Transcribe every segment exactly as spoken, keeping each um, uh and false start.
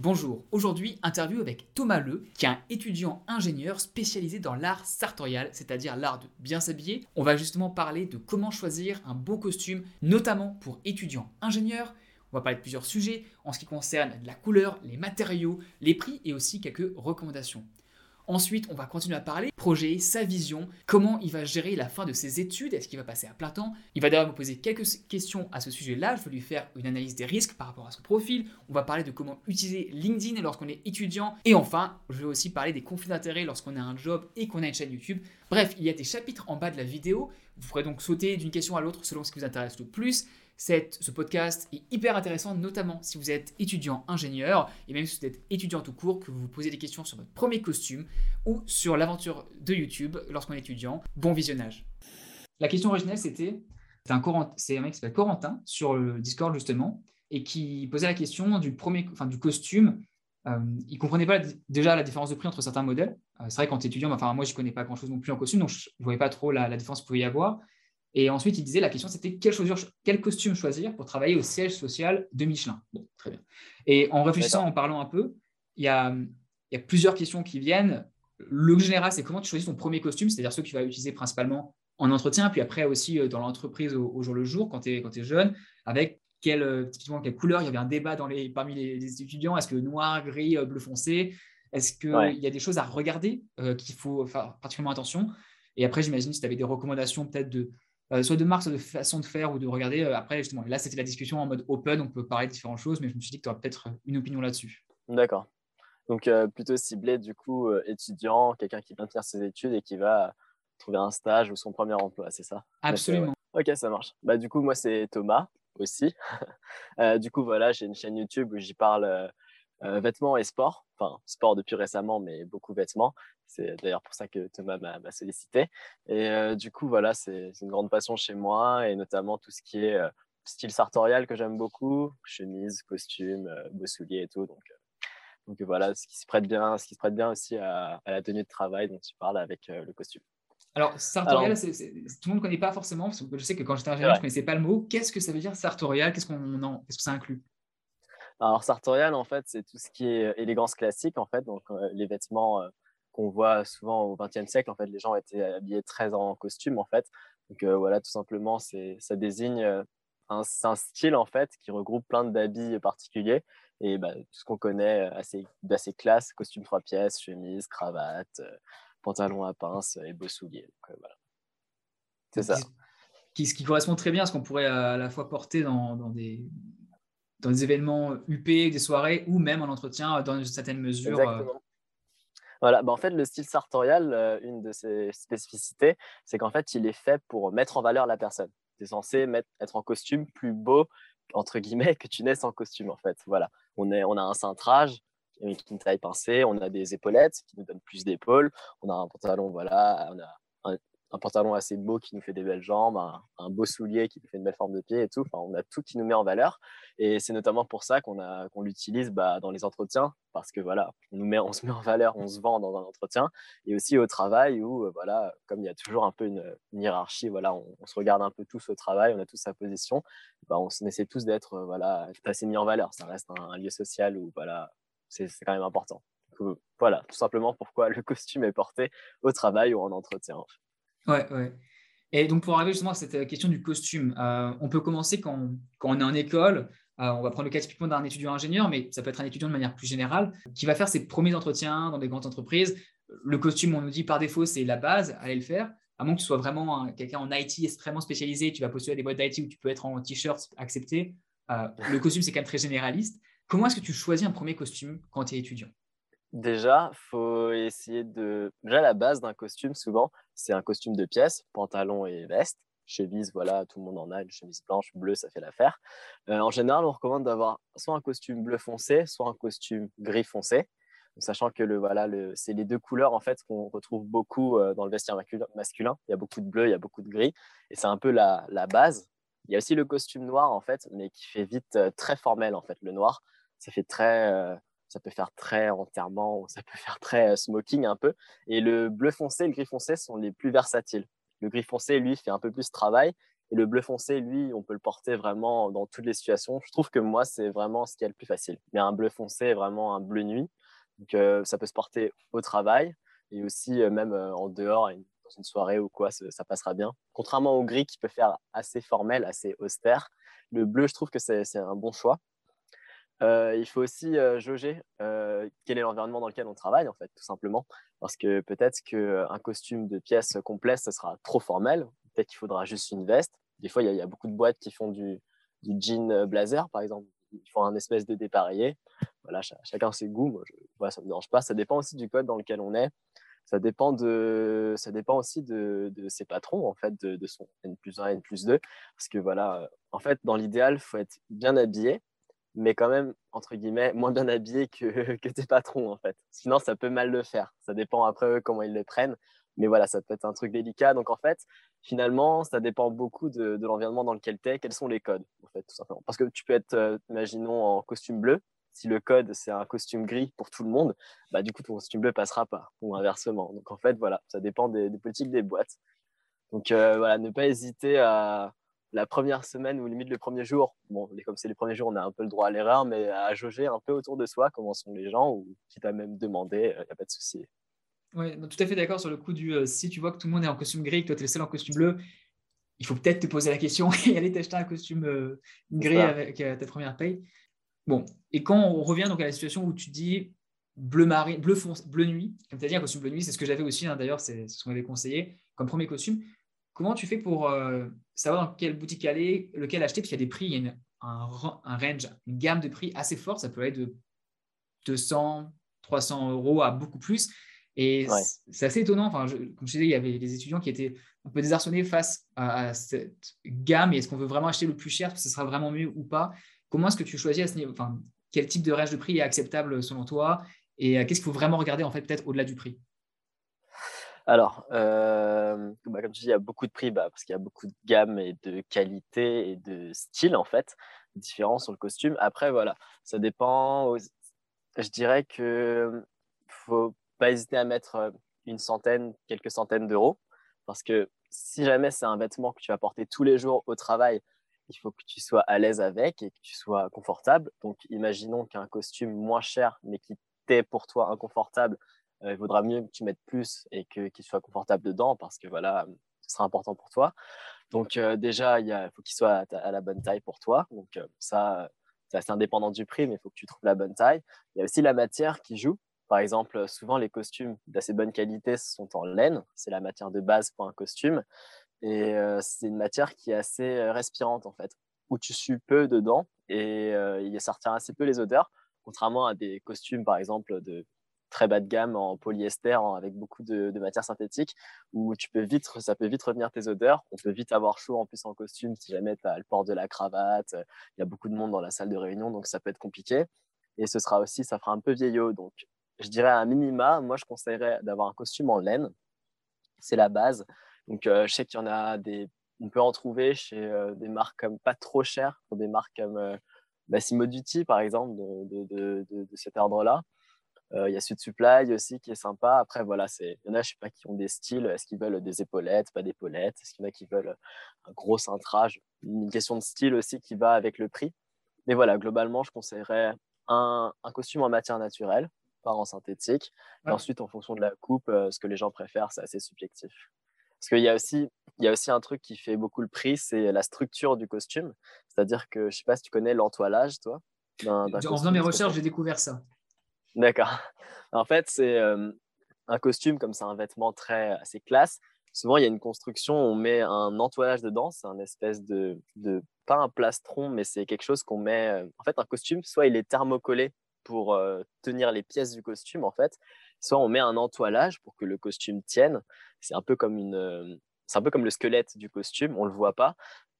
Bonjour, aujourd'hui interview avec Thomas Le, qui est un étudiant ingénieur spécialisé dans l'art sartorial, c'est-à-dire l'art de bien s'habiller. On va justement parler de comment choisir un bon costume, notamment pour étudiants ingénieurs. On va parler de plusieurs sujets en ce qui concerne la couleur, les matériaux, les prix et aussi quelques recommandations. Ensuite, on va continuer à parler projet, sa vision, comment il va gérer la fin de ses études, est-ce qu'il va passer à plein temps. Il va d'ailleurs me poser quelques questions à ce sujet-là, je vais lui faire une analyse des risques par rapport à son profil. On va parler de comment utiliser LinkedIn lorsqu'on est étudiant. Et enfin, je vais aussi parler des conflits d'intérêts lorsqu'on a un job et qu'on a une chaîne YouTube. Bref, il y a des chapitres en bas de la vidéo. Vous pourrez donc sauter d'une question à l'autre selon ce qui vous intéresse le plus. Cette, ce podcast est hyper intéressant, notamment si vous êtes étudiant ingénieur et même si vous êtes étudiant tout court, que vous vous posez des questions sur votre premier costume ou sur l'aventure de YouTube lorsqu'on est étudiant. Bon visionnage. La question originelle, c'était, c'est un, Corent, c'est un mec qui s'appelle Corentin sur le Discord justement et qui posait la question du, premier, enfin, du costume. Euh, il ne comprenait pas la, déjà la différence de prix entre certains modèles. Euh, c'est vrai quand tu es étudiant, bah, enfin, moi je ne connais pas grand-chose non plus en costume, donc je ne voyais pas trop la, la différence qu'il pouvait y avoir. Et ensuite, il disait, la question, c'était quel, choisir, quel costume choisir pour travailler au siège social de Michelin. Bon, très bien. Et en réfléchissant, en parlant un peu, il y a, y a plusieurs questions qui viennent. Le général, c'est comment tu choisis ton premier costume, c'est-à-dire ceux que tu vas utiliser principalement en entretien, puis après aussi dans l'entreprise au, au jour le jour, quand tu es quand tu es jeune, avec quelle, typiquement, quelle couleur. Il y avait un débat dans les, parmi les, les étudiants, est-ce que noir, gris, bleu foncé, est-ce qu'il ouais. y a des choses à regarder euh, qu'il faut faire particulièrement attention. Et après, j'imagine si tu avais des recommandations peut-être de... Euh, soit de marque, soit de façon de faire ou de regarder. Euh, après, justement, là, c'était la discussion en mode open, on peut parler de différentes choses, mais je me suis dit que tu aurais peut-être une opinion là-dessus. D'accord. Donc, euh, plutôt ciblé, du coup, euh, étudiant, quelqu'un qui vient de faire ses études et qui va trouver un stage ou son premier emploi, c'est ça ? Absolument. Donc, euh, ok, ça marche. Bah, du coup, moi, c'est Thomas aussi. euh, du coup, voilà, j'ai une chaîne YouTube où j'y parle euh, euh, vêtements et sport. Enfin, sport depuis récemment, mais beaucoup vêtements. C'est d'ailleurs pour ça que Thomas m'a, m'a sollicité. Et euh, du coup, voilà, c'est, c'est une grande passion chez moi et notamment tout ce qui est euh, style sartorial que j'aime beaucoup, chemise, costume, euh, beaux souliers et tout. Donc, euh, donc voilà, ce qui se prête bien, ce qui se prête bien aussi à, à la tenue de travail dont tu parles avec euh, le costume. Alors, sartorial, Alors, c'est, c'est, tout le monde ne connaît pas forcément, parce que je sais que quand j'étais ingénieur, ouais. je ne connaissais pas le mot. Qu'est-ce que ça veut dire sartorial ? Qu'est-ce qu'on en, qu'est-ce que ça inclut ? Alors, sartorial, en fait, c'est tout ce qui est élégance classique, en fait, donc euh, les vêtements... Euh, qu'on voit souvent au vingtième siècle, en fait, les gens étaient habillés très en costume, en fait. Donc euh, voilà, tout simplement, c'est, ça désigne un, un style, en fait, qui regroupe plein d'habits particuliers et bah, tout ce qu'on connaît assez, d'assez classe, costume trois pièces, chemise, cravate, euh, pantalon à pince et beaux souliers. Donc, euh, voilà. C'est ça. Qui, ce qui correspond très bien à ce qu'on pourrait à la fois porter dans, dans des... dans des événements U P, des soirées ou même en entretien dans une certaine mesure. Exactement. Euh... Voilà, bah en fait, le style sartorial, euh, une de ses spécificités, c'est qu'en fait, il est fait pour mettre en valeur la personne. Tu es censé mettre, être en costume plus beau, entre guillemets, que tu naisses en costume, en fait. Voilà, on, est, on a un cintrage qui ne taille pincée, on a des épaulettes qui nous donnent plus d'épaules, on a un pantalon, voilà, on a un, un pantalon assez beau qui nous fait des belles jambes, un, un beau soulier qui nous fait une belle forme de pied et tout. Enfin, on a tout qui nous met en valeur et c'est notamment pour ça qu'on, a, qu'on l'utilise bah, dans les entretiens. Parce que voilà, on, nous met, on se met en valeur, on se vend dans un entretien et aussi au travail où, euh, voilà, comme il y a toujours un peu une, une hiérarchie, voilà, on, on se regarde un peu tous au travail, on a tous sa position, bah, on essaie tous d'être euh, voilà, assez mis en valeur. Ça reste un, un lieu social où voilà, c'est, c'est quand même important. Donc, euh, voilà, tout simplement pourquoi le costume est porté au travail ou en entretien. En fait. Ouais, ouais. Et donc pour arriver justement à cette question du costume, euh, on peut commencer quand, quand on est en école. Euh, on va prendre le cas typiquement d'un étudiant ingénieur, mais ça peut être un étudiant de manière plus générale, qui va faire ses premiers entretiens dans des grandes entreprises. Le costume, on nous dit par défaut, c'est la base, allez le faire. À moins que tu sois vraiment un, quelqu'un en I T extrêmement spécialisé, tu vas postuler à des boîtes d'I T où tu peux être en t-shirt accepté. Euh, le costume, c'est quand même très généraliste. Comment est-ce que tu choisis un premier costume quand tu es étudiant ? Déjà, faut essayer de... Déjà, la base d'un costume, souvent, c'est un costume de pièces, pantalon et veste. Chemise, voilà, tout le monde en a, une chemise blanche, bleue, ça fait l'affaire. Euh, en général, on recommande d'avoir soit un costume bleu foncé, soit un costume gris foncé, sachant que le, voilà, le, c'est les deux couleurs en fait, qu'on retrouve beaucoup euh, dans le vestiaire masculin. Il y a beaucoup de bleu, il y a beaucoup de gris, et c'est un peu la, la base. Il y a aussi le costume noir, en fait, mais qui fait vite euh, très formel. En fait. Le noir, ça, fait très, euh, ça peut faire très enterrement, ça peut faire très euh, smoking un peu. Et le bleu foncé et le gris foncé sont les plus versatiles. Le gris foncé, lui, fait un peu plus travail Et le bleu foncé, lui, on peut le porter vraiment dans toutes les situations. Je trouve que moi, c'est vraiment ce qui est le plus facile. Mais un bleu foncé est vraiment un bleu nuit. Donc, euh, ça peut se porter au travail et aussi euh, même euh, en dehors, dans une soirée ou quoi, ça passera bien. Contrairement au gris qui peut faire assez formel, assez austère, le bleu, je trouve que c'est un bon choix. Euh, il faut aussi euh, jauger euh, quel est l'environnement dans lequel on travaille, en fait, tout simplement. Parce que peut-être qu'un costume de pièces complète, ce sera trop formel. Peut-être qu'il faudra juste une veste. Des fois, il y, y a beaucoup de boîtes qui font du, du jean blazer, par exemple. Ils font un espèce de dépareillé. Voilà, ch chacun ses goûts. Moi, je, voilà, ça ne me dérange pas. Ça dépend aussi du code dans lequel on est. Ça dépend, de, ça dépend aussi de, de ses patrons, en fait, de, de son N plus un, N plus deux. Parce que voilà, en fait, dans l'idéal, il faut être bien habillé, mais quand même, entre guillemets, moins bien habillé que, que tes patrons, en fait. Sinon, ça peut mal le faire. Ça dépend après eux comment ils le prennent. Mais voilà, ça peut être un truc délicat. Donc, en fait, finalement, ça dépend beaucoup de, de l'environnement dans lequel tu es. Quels sont les codes, en fait, tout simplement. Parce que tu peux être, euh, imaginons, en costume bleu. Si le code, c'est un costume gris pour tout le monde, bah, du coup, ton costume bleu ne passera pas, ou inversement. Donc, en fait, voilà, ça dépend des, des politiques des boîtes. Donc, euh, voilà, ne pas hésiter à... La première semaine ou limite le premier jour, bon, comme c'est les premiers jours, on a un peu le droit à l'erreur, mais à jauger un peu autour de soi comment sont les gens, ou qui t'a même demandé, il euh, n'y a pas de souci. Oui, tout à fait d'accord sur le coup du euh, si tu vois que tout le monde est en costume gris, que toi tu es le seul en costume bleu, il faut peut-être te poser la question et aller t'acheter un costume euh, gris avec euh, ta première paye. Bon, et quand on revient donc à la situation où tu dis bleu marine, bleu fonce, bleu nuit, comme tu as dit, un costume bleu nuit, c'est ce que j'avais aussi, hein, d'ailleurs, c'est ce qu'on m'avait conseillé comme premier costume. Comment tu fais pour euh, savoir dans quelle boutique aller, lequel acheter? Parce qu'il y a des prix, il y a une, un, un range, une gamme de prix assez forte. Ça peut aller de deux cents, trois cents euros à beaucoup plus. Et ouais, c'est assez étonnant. Enfin, je, comme je disais, il y avait des étudiants qui étaient un peu désarçonnés face à, à cette gamme. Et est-ce qu'on veut vraiment acheter le plus cher? Parce que ce sera vraiment mieux ou pas? Comment est-ce que tu choisis à ce niveau? Enfin, quel type de range de prix est acceptable selon toi? Et euh, qu'est-ce qu'il faut vraiment regarder en fait, peut-être au-delà du prix? Alors, euh, bah, comme tu dis, il y a beaucoup de prix, bah, parce qu'il y a beaucoup de gammes et de qualités et de styles, en fait, différents sur le costume. Après, voilà, ça dépend. Je dirais qu'il ne faut pas hésiter à mettre une centaine, quelques centaines d'euros, parce que si jamais c'est un vêtement que tu vas porter tous les jours au travail, il faut que tu sois à l'aise avec et que tu sois confortable. Donc, imaginons qu'un costume moins cher, mais qui t'est pour toi inconfortable, il vaudra mieux que tu mettes plus et que qu'il soit confortable dedans, parce que voilà, ce sera important pour toi. Donc euh, déjà, il y a, faut qu'il soit à, à la bonne taille pour toi. Donc euh, ça, c'est assez indépendant du prix, mais il faut que tu trouves la bonne taille. Il y a aussi la matière qui joue. Par exemple, souvent, les costumes d'assez bonne qualité sont en laine. C'est la matière de base pour un costume. Et euh, c'est une matière qui est assez respirante, en fait, où tu sues peu dedans et euh, il sortira assez peu les odeurs, contrairement à des costumes, par exemple, de très bas de gamme en polyester, en, avec beaucoup de, de matière synthétique, où tu peux vite, ça peut vite revenir tes odeurs. On peut vite avoir chaud en plus en costume si jamais tu as le port de la cravate. Il euh, y a beaucoup de monde dans la salle de réunion, donc ça peut être compliqué. Et ce sera aussi, ça fera un peu vieillot. Donc, je dirais à un minima, moi, je conseillerais d'avoir un costume en laine. C'est la base. Donc, euh, je sais qu'il y en a des... On peut en trouver chez euh, des marques comme pas trop chères, des marques comme euh, Massimo Dutti, par exemple, de, de, de, de, de cet ordre-là. Il euh, y a Suitsupply aussi qui est sympa. Après, voilà, il y en a, je ne sais pas, qui ont des styles. Est-ce qu'ils veulent des épaulettes, pas d'épaulettes? Est-ce qu'il y en a qui veulent un gros cintrage? Une question de style aussi qui va avec le prix. Mais voilà, globalement, je conseillerais un, un costume en matière naturelle, pas en synthétique. Ouais. Et ensuite, en fonction de la coupe, euh, ce que les gens préfèrent, c'est assez subjectif. Parce qu'il y a aussi, il y a aussi un truc qui fait beaucoup le prix, c'est la structure du costume. C'est-à-dire que, je ne sais pas si tu connais l'entoilage, toi. D'un, d'un en faisant mes recherches, j'ai découvert ça. D'accord. En fait, c'est euh, un costume, comme c'est un vêtement très, assez classe. Souvent, il y a une construction, on met un entoilage dedans. C'est un espèce de, de, pas un plastron, mais c'est quelque chose qu'on met. Euh, en fait, un costume, soit il est thermocollé pour euh, tenir les pièces du costume, en fait, soit on met un entoilage pour que le costume tienne. C'est un peu comme une, euh, c'est un peu comme le squelette du costume, on ne le voit pas.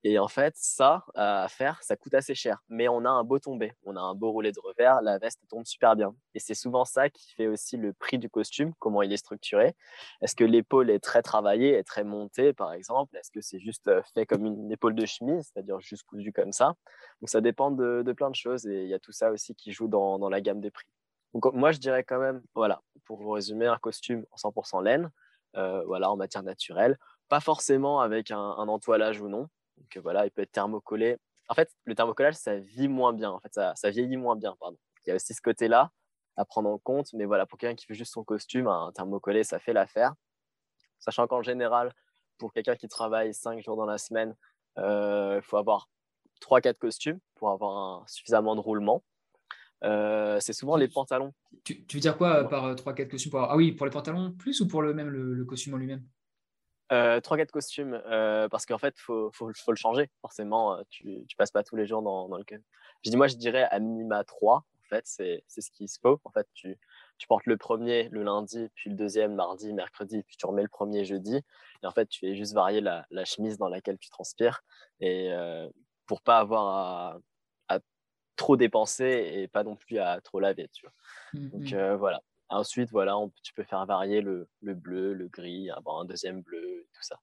Et en fait, ça, à faire, ça coûte assez cher. Mais on a un beau tombé, on a un beau roulé de revers, la veste tombe super bien. Et c'est souvent ça qui fait aussi le prix du costume, comment il est structuré. Est-ce que l'épaule est très travaillée, est très montée, par exemple? Est-ce que c'est juste fait comme une épaule de chemise, c'est-à-dire juste cousu comme ça? Donc, ça dépend de, de plein de choses. Et il y a tout ça aussi qui joue dans, dans la gamme des prix. Donc, moi, je dirais quand même, voilà, pour vous résumer, un costume en cent pour cent laine, euh, voilà, en matière naturelle, pas forcément avec un, un entoilage ou non. Donc euh, voilà, il peut être thermocollé. En fait, le thermocollage, ça vit moins bien. En fait, ça, ça vieillit moins bien, pardon. Il y a aussi ce côté-là à prendre en compte. Mais voilà, pour quelqu'un qui fait juste son costume, un thermocollé, ça fait l'affaire. Sachant qu'en général, pour quelqu'un qui travaille cinq jours dans la semaine, il euh, faut avoir trois quatre costumes pour avoir un, suffisamment de roulement. Euh, c'est souvent les pantalons. Tu, tu veux dire quoi ouais. par euh, trois quatre costumes pour avoir... Ah oui, pour les pantalons plus ou pour le, même, le, le costume en lui-même euh, trois quatre costumes, euh, parce qu'en fait, il faut, faut, faut le changer. Forcément, tu ne passes pas tous les jours dans, dans le... Je dis, moi, je dirais à minima trois. En fait, c'est, c'est ce qu'il se faut. En fait, tu, tu portes le premier le lundi, puis le deuxième mardi, mercredi, puis tu remets le premier jeudi. Et en fait, tu fais juste varier la, la chemise dans laquelle tu transpires. Et euh, pour ne pas avoir à, à trop dépenser et pas non plus à trop laver. Tu vois. Mm-hmm. Donc, euh, voilà. Ensuite, voilà, on, tu peux faire varier le, le bleu, le gris, avoir un deuxième bleu, tout ça.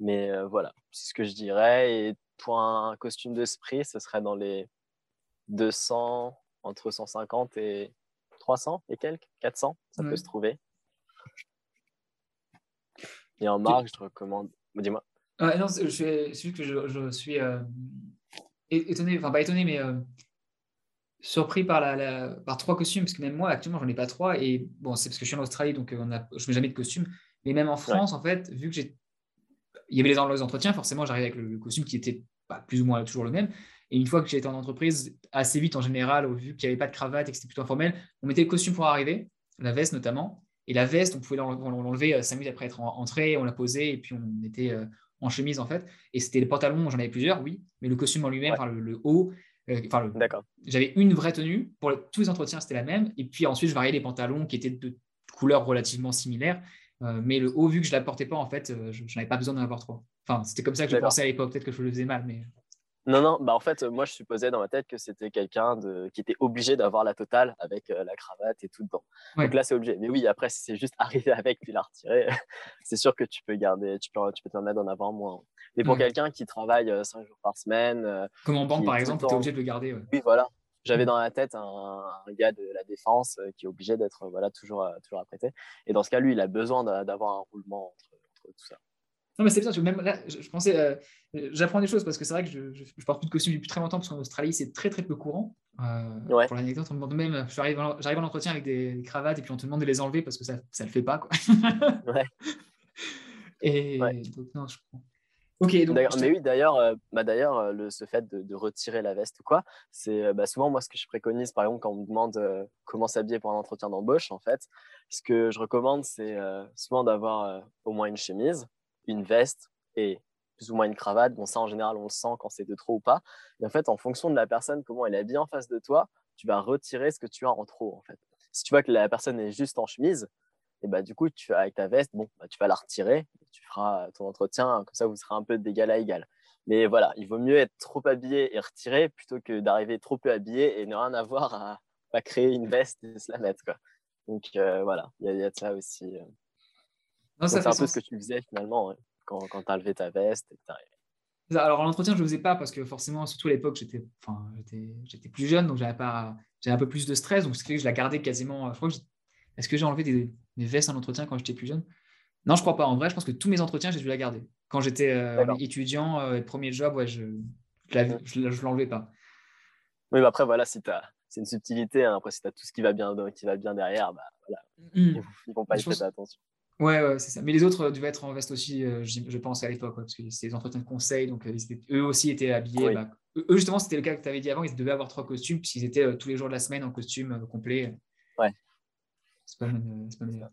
Mais euh, voilà, c'est ce que je dirais. Et pour un costume de sprint, ce serait dans les deux cents... entre cent cinquante et trois cents et quelques, quatre cents, ça ouais. peut se trouver. Et en marque, je te recommande... Dis-moi. Ah, non, c'est, je, c'est juste que je, je suis euh, étonné, enfin pas étonné, mais euh, surpris par, la, la, par trois costumes, parce que même moi, actuellement, j'en ai pas trois, et bon, c'est parce que je suis en Australie, donc on a, je mets jamais de costume, mais même en France, ouais. en fait, vu que j'ai... Il y avait les entretiens, forcément, j'arrivais avec le, le costume qui était bah, plus ou moins toujours le même. Et une fois que j'étais en entreprise, assez vite en général, vu qu'il n'y avait pas de cravate et que c'était plutôt informel, on mettait le costume pour arriver, la veste notamment. Et la veste, on pouvait l'enlever cinq minutes après être entré, on la posait et puis on était en chemise en fait. Et c'était les pantalons, j'en avais plusieurs, oui, mais le costume en lui-même, ouais. enfin, le, le haut, euh, enfin, le, j'avais une vraie tenue. Pour le, tous les entretiens, c'était la même. Et puis ensuite, je variais les pantalons qui étaient de couleurs relativement similaires. Euh, mais le haut, vu que je ne la portais pas, en fait, euh, je n'avais pas besoin d'en avoir trois. Enfin, c'était comme ça que D'accord. je pensais à l'époque. Peut-être que je le faisais mal, mais... Non, non, bah en fait, moi, je supposais dans ma tête que c'était quelqu'un de... qui était obligé d'avoir la totale avec euh, la cravate et tout dedans. Ouais. Donc là, c'est obligé. Mais oui, après, si c'est juste arrivé avec puis la retirer, c'est sûr que tu peux garder, tu peux, tu peux t'en mettre en avant moins. Mais pour ouais. quelqu'un qui travaille euh, cinq jours par semaine... Euh, comme en banque, par exemple, tu es obligé de le garder. Ouais. Oui, voilà. J'avais dans la tête un, un gars de la défense euh, qui est obligé d'être voilà, toujours, euh, toujours apprêté. Et dans ce cas, lui, il a besoin d'a, d'avoir un roulement entre, entre tout ça. Non, mais c'est bizarre. Même là, je, je pensais, euh, j'apprends des choses parce que c'est vrai que je ne porte plus de costume depuis très longtemps parce qu'en Australie, c'est très, très peu courant. Euh, ouais. Pour l'anecdote, on me demande même, j'arrive en, j'arrive en entretien avec des, des cravates et puis on te demande de les enlever parce que ça ne le fait pas. Quoi. ouais. Et ouais. donc, non, je comprends. Okay, donc, d'ailleurs, mais oui, d'ailleurs, euh, bah, d'ailleurs le, ce fait de, de retirer la veste ou quoi, c'est bah, souvent moi ce que je préconise, par exemple, quand on me demande euh, comment s'habiller pour un entretien d'embauche, en fait, ce que je recommande, c'est euh, souvent d'avoir euh, au moins une chemise, une veste et plus ou moins une cravate. Bon, ça, en général, on le sent quand c'est de trop ou pas. Et en fait, en fonction de la personne, comment elle est habillée en face de toi, tu vas retirer ce que tu as en trop, en fait. Si tu vois que la personne est juste en chemise, et bah, du coup, tu, avec ta veste, bon, bah, tu vas la retirer, tu feras ton entretien, comme ça vous serez un peu d'égal à égal. Mais voilà, il vaut mieux être trop habillé et retiré plutôt que d'arriver trop peu habillé et ne rien avoir à, à créer une veste et se la mettre. Quoi. Donc euh, voilà, il y, y a de ça aussi. Euh. Non, ça Donc, c'est un sens. Peu ce que tu faisais finalement hein, quand, quand tu as levé ta veste et que tu arrives. Alors, l'entretien, je ne le faisais pas parce que forcément, surtout à l'époque, j'étais, enfin, j'étais, j'étais plus jeune, donc j'avais, pas, j'avais un peu plus de stress. Donc, ce qui fait que je la gardais quasiment. Je crois que Est-ce que j'ai enlevé des, des vestes en entretien quand j'étais plus jeune ? Non, je ne crois pas. En vrai, je pense que tous mes entretiens, j'ai dû la garder. Quand j'étais euh, étudiant, euh, premier job, ouais, je ne l'enlevais pas. Oui, mais après, voilà, si c'est une subtilité. Hein. Après, si tu as tout ce qui va bien, qui va bien derrière, bah, voilà. Mmh. ils ne vont pas y faire attention. Ouais, ouais, c'est ça. Mais les autres euh, devaient être en veste aussi, euh, je, je pense, à l'époque, ouais, parce que c'est des entretiens de conseil, donc euh, ils étaient, eux aussi étaient habillés. Oui. Bah, eux, justement, c'était le cas que tu avais dit avant, ils devaient avoir trois costumes, puisqu'ils étaient euh, tous les jours de la semaine en costume euh, complet. Ouais. C'est pas une, c'est pas une...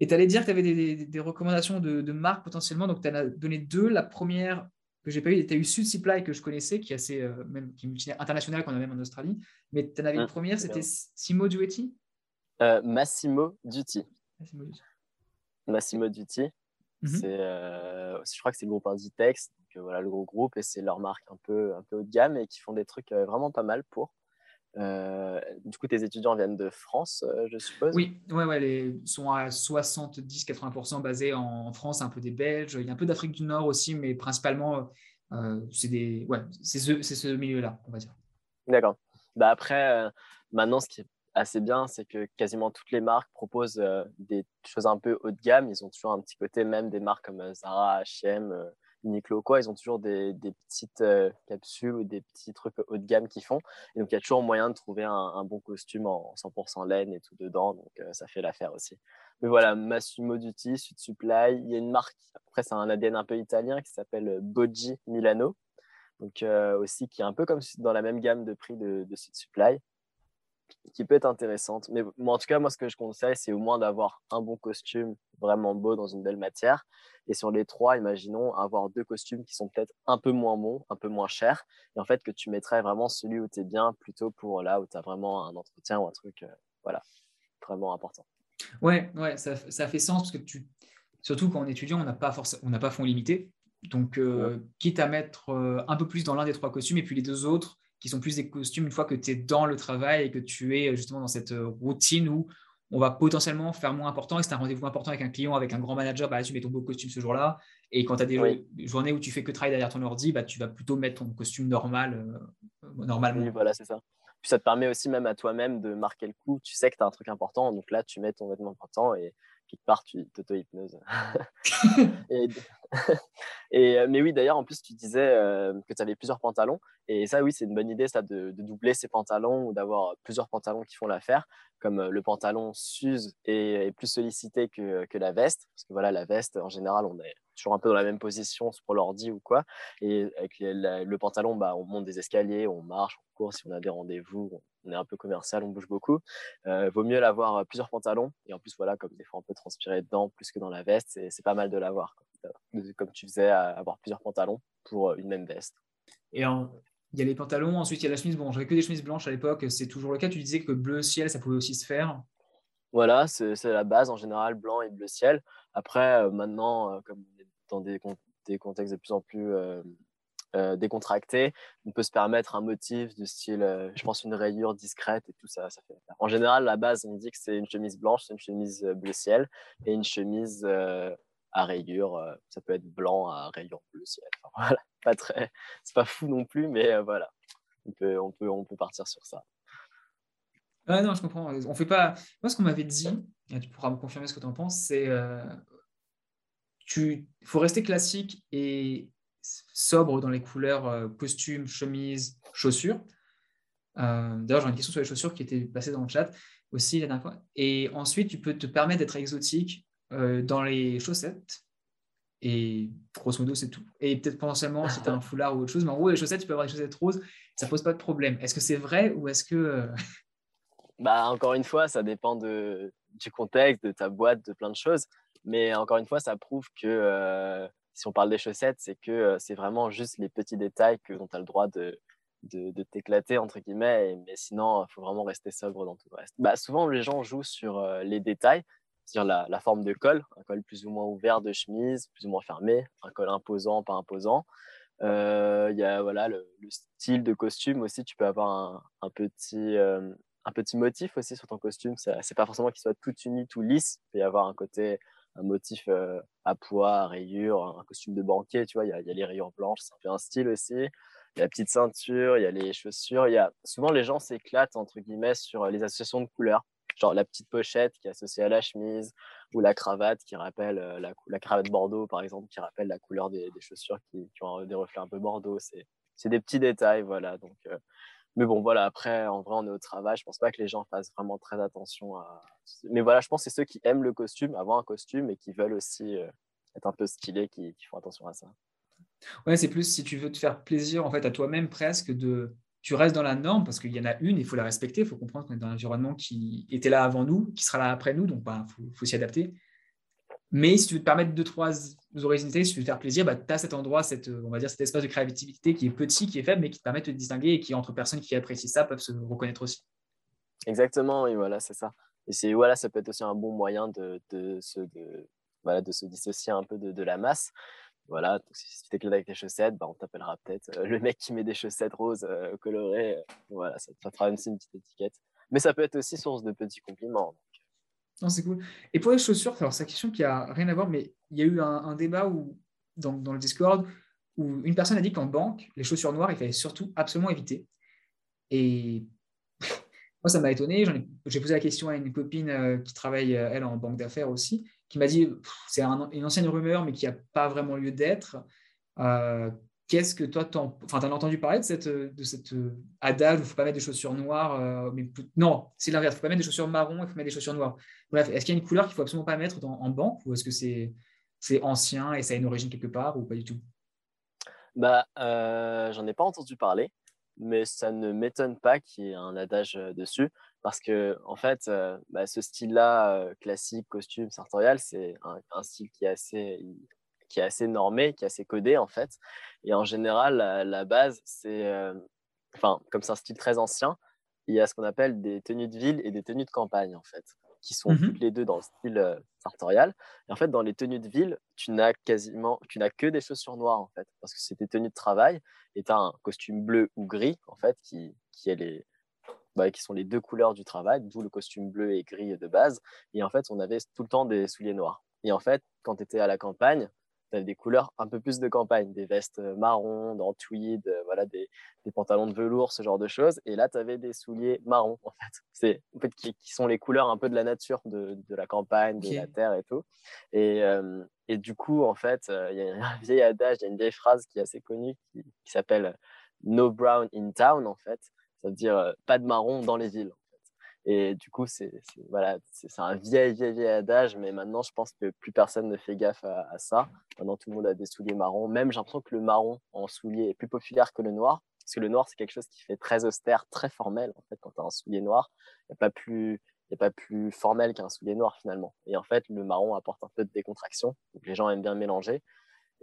Et tu allais dire que tu avais des, des, des recommandations de, de marques potentiellement, donc tu en as donné deux. La première que j'ai pas eu, tu as eu Suitsupply que je connaissais, qui est assez euh, même qui est internationale, qu'on a même en Australie, mais tu en avais ah, une première, c'était Simo Duetti euh, Massimo Dutti. Massimo Dutti. Massimo Dutti, mm-hmm. c'est, euh, je crois que c'est le groupe Inditex, donc, euh, voilà, le gros groupe, et c'est leur marque un peu, un peu haut de gamme et qui font des trucs euh, vraiment pas mal pour. Euh, du coup, tes étudiants viennent de France, euh, je suppose. Oui, ouais, ouais, les sont à soixante-dix à quatre-vingts pour cent basés en France, un peu des Belges. Il y a un peu d'Afrique du Nord aussi, mais principalement, euh, c'est des, ouais, c'est ce, c'est ce milieu-là, on va dire. D'accord. Bah après, euh, maintenant, ce qui est assez bien, c'est que quasiment toutes les marques proposent euh, des choses un peu haut de gamme. Ils ont toujours un petit côté, même des marques comme euh, Zara, H et M, euh, Uniqlo ou quoi, ils ont toujours des, des petites euh, capsules ou des petits trucs haut de gamme qu'ils font. Et donc, il y a toujours moyen de trouver un, un bon costume en cent pour cent laine et tout dedans. Donc, euh, ça fait l'affaire aussi. Mais voilà, Massimo Dutti, Suitsupply. Il y a une marque, après, c'est un A D N un peu italien qui s'appelle Boggi Milano. Donc, euh, aussi, qui est un peu comme dans la même gamme de prix de, de Suitsupply, qui peut être intéressante. Mais moi, en tout cas, moi, ce que je conseille, c'est au moins d'avoir un bon costume vraiment beau dans une belle matière. Et sur les trois, imaginons avoir deux costumes qui sont peut-être un peu moins bons, un peu moins chers. Et en fait, que tu mettrais vraiment celui où tu es bien plutôt pour là où tu as vraiment un entretien ou un truc, euh, voilà, vraiment important. Ouais, ouais, ça, ça fait sens parce que tu, surtout quand on est étudiant, on n'a pas, pas fonds limité. Donc, euh, ouais. quitte à mettre euh, un peu plus dans l'un des trois costumes et puis les deux autres, qui sont plus des costumes une fois que tu es dans le travail et que tu es justement dans cette routine où on va potentiellement faire moins important. Et c'est un rendez-vous important avec un client, avec un grand manager, bah, tu mets ton beau costume ce jour-là. Et quand tu as des oui. journées où tu fais que travailler derrière ton ordi, bah, tu vas plutôt mettre ton costume normal, euh, normalement. Oui, voilà, c'est ça. Puis ça te permet aussi même à toi-même de marquer le coup. Tu sais que tu as un truc important, donc là, tu mets ton vêtement important et quelque part, tu t'auto-hypnoses. et, et, mais oui, d'ailleurs, en plus, tu disais euh, que tu avais plusieurs pantalons. Et ça, oui, c'est une bonne idée, ça, de, de doubler ces pantalons ou d'avoir plusieurs pantalons qui font l'affaire. Comme euh, le pantalon s'use et est plus sollicité que, que la veste. Parce que voilà, la veste, en général, on est toujours un peu dans la même position pour l'ordi ou quoi. Et avec les, la, le pantalon, bah, on monte des escaliers, on marche, on court, si on a des rendez-vous, on... on est un peu commercial, on bouge beaucoup. Euh, vaut mieux l'avoir plusieurs pantalons. Et en plus, voilà, comme des fois, on peut transpirer dedans plus que dans la veste. C'est, c'est pas mal de l'avoir, comme tu faisais, avoir plusieurs pantalons pour une même veste. Et en, il y a les pantalons, ensuite, il y a la chemise. Bon, j'avais que des chemises blanches à l'époque. C'est toujours le cas. Tu disais que bleu ciel, ça pouvait aussi se faire. Voilà, c'est, c'est la base. En général, blanc et bleu ciel. Après, euh, maintenant, euh, comme on est dans des, des contextes de plus en plus... Euh, Euh, décontracté, on peut se permettre un motif du style, euh, je pense, une rayure discrète et tout ça, ça fait... En général, à la base, on dit que c'est une chemise blanche, c'est une chemise bleu ciel et une chemise euh, à rayures, euh, ça peut être blanc à rayures bleu ciel. Enfin, voilà, pas très... c'est pas fou non plus, mais euh, voilà, on peut, on, peut, on peut partir sur ça. Ah non, je comprends. On fait pas... Moi, ce qu'on m'avait dit, et tu pourras me confirmer ce que tu en penses, c'est euh... tu... faut rester classique et sobre dans les couleurs euh, costumes, chemises, chaussures. Euh, d'ailleurs, j'ai une question sur les chaussures qui était passée dans le chat aussi la dernière fois. Et ensuite, tu peux te permettre d'être exotique euh, dans les chaussettes. Et grosso modo, c'est tout. Et peut-être potentiellement, si tu as un foulard ou autre chose, mais en gros, les chaussettes, tu peux avoir des chaussettes roses, ça ne pose pas de problème. Est-ce que c'est vrai ou est-ce que... Euh... Bah, encore une fois, ça dépend de, du contexte, de ta boîte, de plein de choses. Mais encore une fois, ça prouve que... Euh... si on parle des chaussettes, c'est que euh, c'est vraiment juste les petits détails que, dont tu as le droit de, de, de t'éclater, entre guillemets. Et, mais sinon, il faut vraiment rester sobre dans tout le reste. Bah, souvent, les gens jouent sur euh, les détails, sur la, la forme de col, un col plus ou moins ouvert de chemise, plus ou moins fermé, un col imposant, pas imposant. Euh, y a, voilà, le, le style de costume aussi, tu peux avoir un, un petit... Euh, un petit motif aussi sur ton costume, ça, c'est pas forcément qu'il soit tout uni, tout lisse, il peut y avoir un côté, un motif euh, à pois, à rayures, un costume de banquier, tu vois, il y, y a les rayures blanches, ça fait un style aussi, il y a la petite ceinture, il y a les chaussures, il y a... souvent les gens s'éclatent entre guillemets sur les associations de couleurs, genre la petite pochette qui est associée à la chemise ou la cravate qui rappelle euh, la, cou... la cravate bordeaux par exemple, qui rappelle la couleur des, des chaussures qui, qui ont des reflets un peu bordeaux, c'est, c'est des petits détails, voilà, donc... Euh... Mais bon, voilà, après, en vrai, on est au travail. Je pense pas que les gens fassent vraiment très attention à... Mais voilà, je pense que c'est ceux qui aiment le costume, avoir un costume et qui veulent aussi euh, être un peu stylés, qui, qui font attention à ça. Ouais, c'est plus si tu veux te faire plaisir, en fait, à toi-même presque, de... tu restes dans la norme parce qu'il y en a une et il faut la respecter. Il faut comprendre qu'on est dans un environnement qui était là avant nous, qui sera là après nous, donc bah, faut, faut s'y adapter. Mais si tu veux te permettre deux, trois originalités, si tu veux te faire plaisir, bah, tu as cet endroit, cette, on va dire, cet espace de créativité qui est petit, qui est faible, mais qui te permet de te distinguer et qui, entre personnes qui apprécient ça, peuvent se reconnaître aussi. Exactement, oui, voilà, c'est ça. Et c'est, voilà, ça peut être aussi un bon moyen de, de, se, de, voilà, de se dissocier un peu de, de la masse. Voilà, donc si tu t'éclates avec tes chaussettes, bah, on t'appellera peut-être euh, le mec qui met des chaussettes roses euh, colorées. Euh, voilà, ça te fera aussi une petite étiquette. Mais ça peut être aussi source de petits compliments. Non, c'est cool. Et pour les chaussures, alors c'est une question qui n'a rien à voir, mais il y a eu un, un débat où, dans, dans le Discord où une personne a dit qu'en banque, les chaussures noires, il fallait surtout absolument éviter. Et moi, ça m'a étonné. J'en ai, j'ai posé la question à une copine euh, qui travaille, euh, elle, en banque d'affaires aussi, qui m'a dit, c'est un, une ancienne rumeur, mais qui n'a pas vraiment lieu d'être. Euh, Qu'est-ce que toi, tu en... Enfin, t'as entendu parler de cette, de cette euh, adage où il ne faut pas mettre des chaussures noires euh, mais plus... Non, c'est l'inverse. Il ne faut pas mettre des chaussures marron, il faut mettre des chaussures noires. Bref, est-ce qu'il y a une couleur qu'il ne faut absolument pas mettre dans, en banque ou est-ce que c'est, c'est ancien et ça a une origine quelque part ou pas du tout? bah, euh, J'en ai pas entendu parler, mais ça ne m'étonne pas qu'il y ait un adage dessus parce que, en fait, euh, bah, ce style-là, euh, classique, costume, sartorial, c'est un, un style qui est assez... qui est assez normé, qui est assez codé en fait. Et en général, la, la base, c'est... Euh, enfin, comme c'est un style très ancien, il y a ce qu'on appelle des tenues de ville et des tenues de campagne en fait, qui sont mm-hmm. toutes les deux dans le style euh, sartorial. Et en fait, dans les tenues de ville, tu n'as quasiment... Tu n'as que des chaussures noires en fait, parce que c'est des tenues de travail et tu as un costume bleu ou gris en fait, qui, qui, est les, bah, qui sont les deux couleurs du travail, d'où le costume bleu et gris de base. Et en fait, on avait tout le temps des souliers noirs. Et en fait, quand tu étais à la campagne, t'avais des couleurs un peu plus de campagne, des vestes marron, en tweed, euh, voilà, des, des pantalons de velours, ce genre de choses. Et là, tu avais des souliers marrons, en fait, c'est, en fait qui, qui sont les couleurs un peu de la nature, de, de la campagne, okay. de la terre et tout. Et, euh, et du coup, en fait, il euh, y a un vieil adage, il y a une vieille phrase qui est assez connue qui, qui s'appelle « No brown in town », en fait. Ça veut dire euh, « pas de marron dans les villes ». Et du coup, c'est, c'est, voilà, c'est, c'est un vieil, vieil, vieil adage, mais maintenant, je pense que plus personne ne fait gaffe à, à ça. Maintenant, tout le monde a des souliers marrons. Même, j'ai l'impression que le marron en soulier est plus populaire que le noir, parce que le noir, c'est quelque chose qui fait très austère, très formel. En fait, quand tu as un soulier noir, il n'y a pas plus, il n'y a pas plus formel qu'un soulier noir, finalement. Et en fait, le marron apporte un peu de décontraction, donc les gens aiment bien mélanger.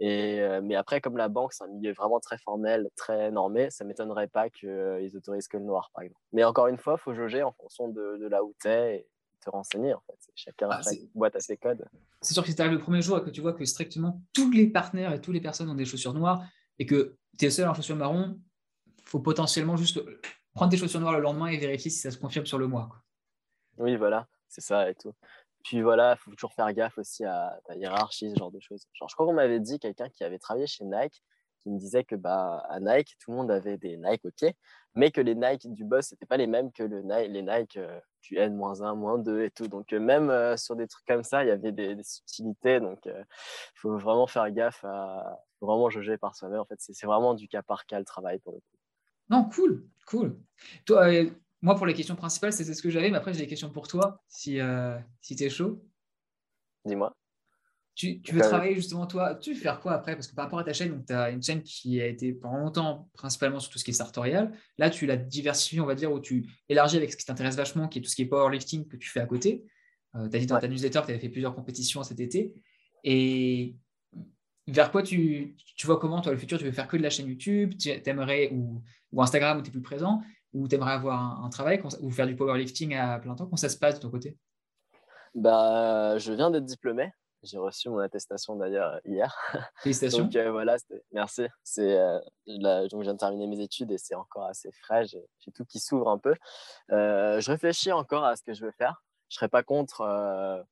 Et, euh, mais après, comme la banque, c'est un milieu vraiment très formel, très normé, ça ne m'étonnerait pas qu'ils euh, autorisent que le noir, par exemple. Mais encore une fois, il faut jauger en fonction de, de là où tu es et te renseigner. En fait. Chacun ah, chaque boîte a ses codes. C'est sûr que si tu arrives le premier jour et que tu vois que strictement tous les partenaires et toutes les personnes ont des chaussures noires et que tu es seul en chaussures marron, il faut potentiellement juste prendre tes chaussures noires le lendemain et vérifier si ça se confirme sur le mois. Quoi. Oui, voilà, c'est ça et tout. Puis voilà, il faut toujours faire gaffe aussi à ta hiérarchie, ce genre de choses. Genre, je crois qu'on m'avait dit, quelqu'un qui avait travaillé chez Nike, qui me disait que bah, à Nike, tout le monde avait des Nike, ok, mais que les Nike du boss, c'était pas les mêmes que le Nike, les Nike euh, du N moins un, moins deux et tout. Donc, euh, même euh, sur des trucs comme ça, il y avait des, des subtilités. Donc, il euh, faut vraiment faire gaffe à vraiment jauger par soi-même. En fait, c'est, c'est vraiment du cas par cas le travail pour le coup. Non, cool, cool. Toi, euh... Moi, pour les questions principales, c'était ce que j'avais, mais après, j'ai des questions pour toi, si, euh, si t'es chaud. Dis-moi. Tu, tu veux Quand travailler, même. Justement, toi, tu veux faire quoi après? Parce que par rapport à ta chaîne, tu as une chaîne qui a été pendant longtemps, principalement sur tout ce qui est sartorial. Là, tu la diversifies, on va dire, ou tu élargis avec ce qui t'intéresse vachement, qui est tout ce qui est powerlifting que tu fais à côté. Euh, tu as dit dans ouais. ta newsletter que tu avais fait plusieurs compétitions cet été. Et vers quoi tu, tu vois comment, toi, le futur? Tu veux faire que de la chaîne YouTube, tu aimerais, ou, ou Instagram où tu es plus présent? Ou tu aimerais avoir un, un travail ou faire du powerlifting à plein temps? Comment ça se passe de ton côté? bah, Je viens d'être diplômé. J'ai reçu mon attestation d'ailleurs hier. Félicitations. donc, euh, voilà, c'était... Merci. C'est, euh, la... donc, je viens de terminer mes études et c'est encore assez frais. J'ai, j'ai tout qui s'ouvre un peu. Euh, je réfléchis encore à ce que je veux faire. Je ne serais pas contre euh,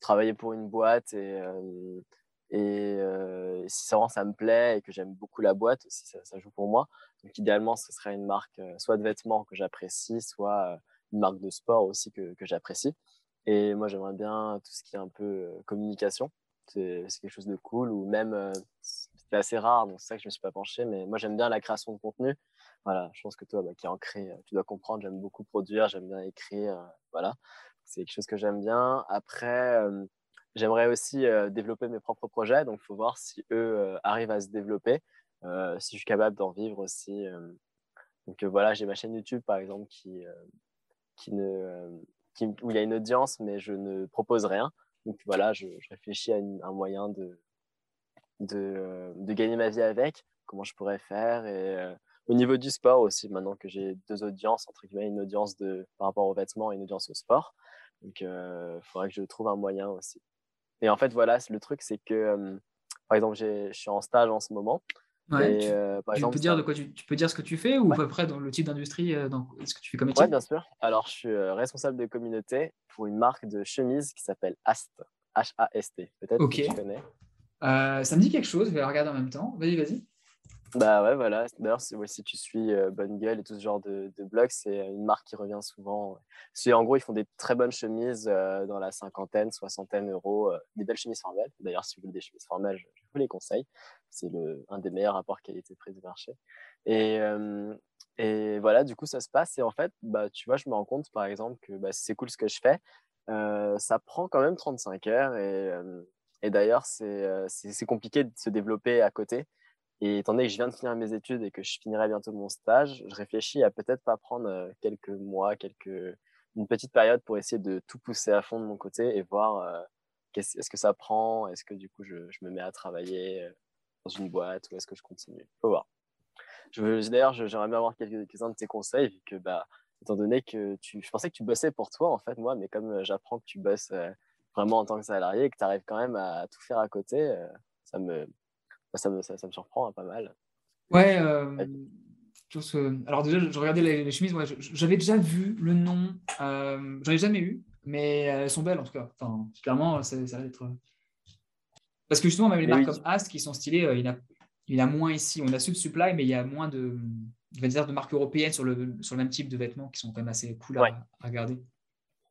travailler pour une boîte et... Euh... et euh, si vraiment ça me plaît et que j'aime beaucoup la boîte aussi, ça, ça joue pour moi. Donc idéalement ce serait une marque euh, soit de vêtements que j'apprécie, soit euh, une marque de sport aussi que, que j'apprécie. Et moi j'aimerais bien tout ce qui est un peu euh, communication, c'est, c'est quelque chose de cool, ou même euh, c'était assez rare, donc c'est ça que je ne me suis pas penché, mais moi j'aime bien la création de contenu. Voilà, je pense que toi bah, qui es ancré, tu dois comprendre, j'aime beaucoup produire, j'aime bien écrire, euh, voilà, c'est quelque chose que j'aime bien. Après euh, j'aimerais aussi euh, développer mes propres projets, donc il faut voir si eux euh, arrivent à se développer, euh, si je suis capable d'en vivre aussi. Euh. Donc euh, voilà, j'ai ma chaîne YouTube par exemple qui, euh, qui ne, euh, qui, où il y a une audience, mais je ne propose rien. Donc voilà, je, je réfléchis à une, un moyen de, de, euh, de gagner ma vie avec, comment je pourrais faire. Et euh, au niveau du sport aussi, maintenant que j'ai deux audiences, entre guillemets, une audience de, par rapport aux vêtements et une audience au sport. Donc il euh, faudrait que je trouve un moyen aussi. Et en fait, voilà, le truc, c'est que, euh, par exemple, j'ai, je suis en stage en ce moment. Ouais, et, tu, euh, par tu, exemple, peux dire de quoi tu, tu peux dire ce que tu fais ou ouais. à peu près dans le type d'industrie, euh, dans ce que tu fais comme métier? Oui, bien sûr. Alors, je suis euh, responsable de communauté pour une marque de chemises qui s'appelle Hast, H A S T. Peut-être okay. que tu connais. Euh, ça me dit quelque chose, je vais la regarder en même temps. Vas-y, vas-y. Bah ouais, voilà. D'ailleurs, si, ouais, si tu suis euh, Bonne Gueule et tout ce genre de, de blogs, c'est une marque qui revient souvent. Ouais. C'est, en gros, ils font des très bonnes chemises euh, dans la cinquantaine, soixantaine euros. Euh, des belles chemises formelles. D'ailleurs, si vous voulez des chemises formelles, je, je vous les conseille. C'est le, un des meilleurs rapports qualité-prix du marché. Et, euh, et voilà, du coup, ça se passe. Et en fait, bah, tu vois, je me rends compte, par exemple, que bah, c'est cool ce que je fais. Euh, ça prend quand même trente-cinq heures. Et, euh, et d'ailleurs, c'est, euh, c'est, c'est compliqué de se développer à côté. Et étant donné que je viens de finir mes études et que je finirai bientôt mon stage, je réfléchis à peut-être pas prendre quelques mois, quelques... une petite période pour essayer de tout pousser à fond de mon côté et voir euh, qu'est-ce... est-ce que ça prend, est-ce que du coup je... je me mets à travailler dans une boîte ou est-ce que je continue. Faut voir. Je veux... D'ailleurs, j'aimerais bien avoir quelques-uns de tes conseils vu que, bah, étant donné que tu... je pensais que tu bossais pour toi en fait, moi, mais comme j'apprends que tu bosses euh, vraiment en tant que salarié et que tu arrives quand même à tout faire à côté, euh, ça me... Ça me, ça, ça me surprend hein, pas mal. Ouais. Euh, ce... Alors, déjà, je regardais les, les chemises. Ouais, je, j'avais déjà vu le nom. Euh, j'en ai jamais eu, mais elles sont belles en tout cas. Enfin, clairement, ça, ça va être. Parce que justement, même les mais marques oui. comme Hast qui sont stylées, euh, il y en a, il a moins ici. On a Suitsupply, mais il y a moins de, de marques européennes sur le, sur le même type de vêtements qui sont quand même assez cool à, ouais. à regarder.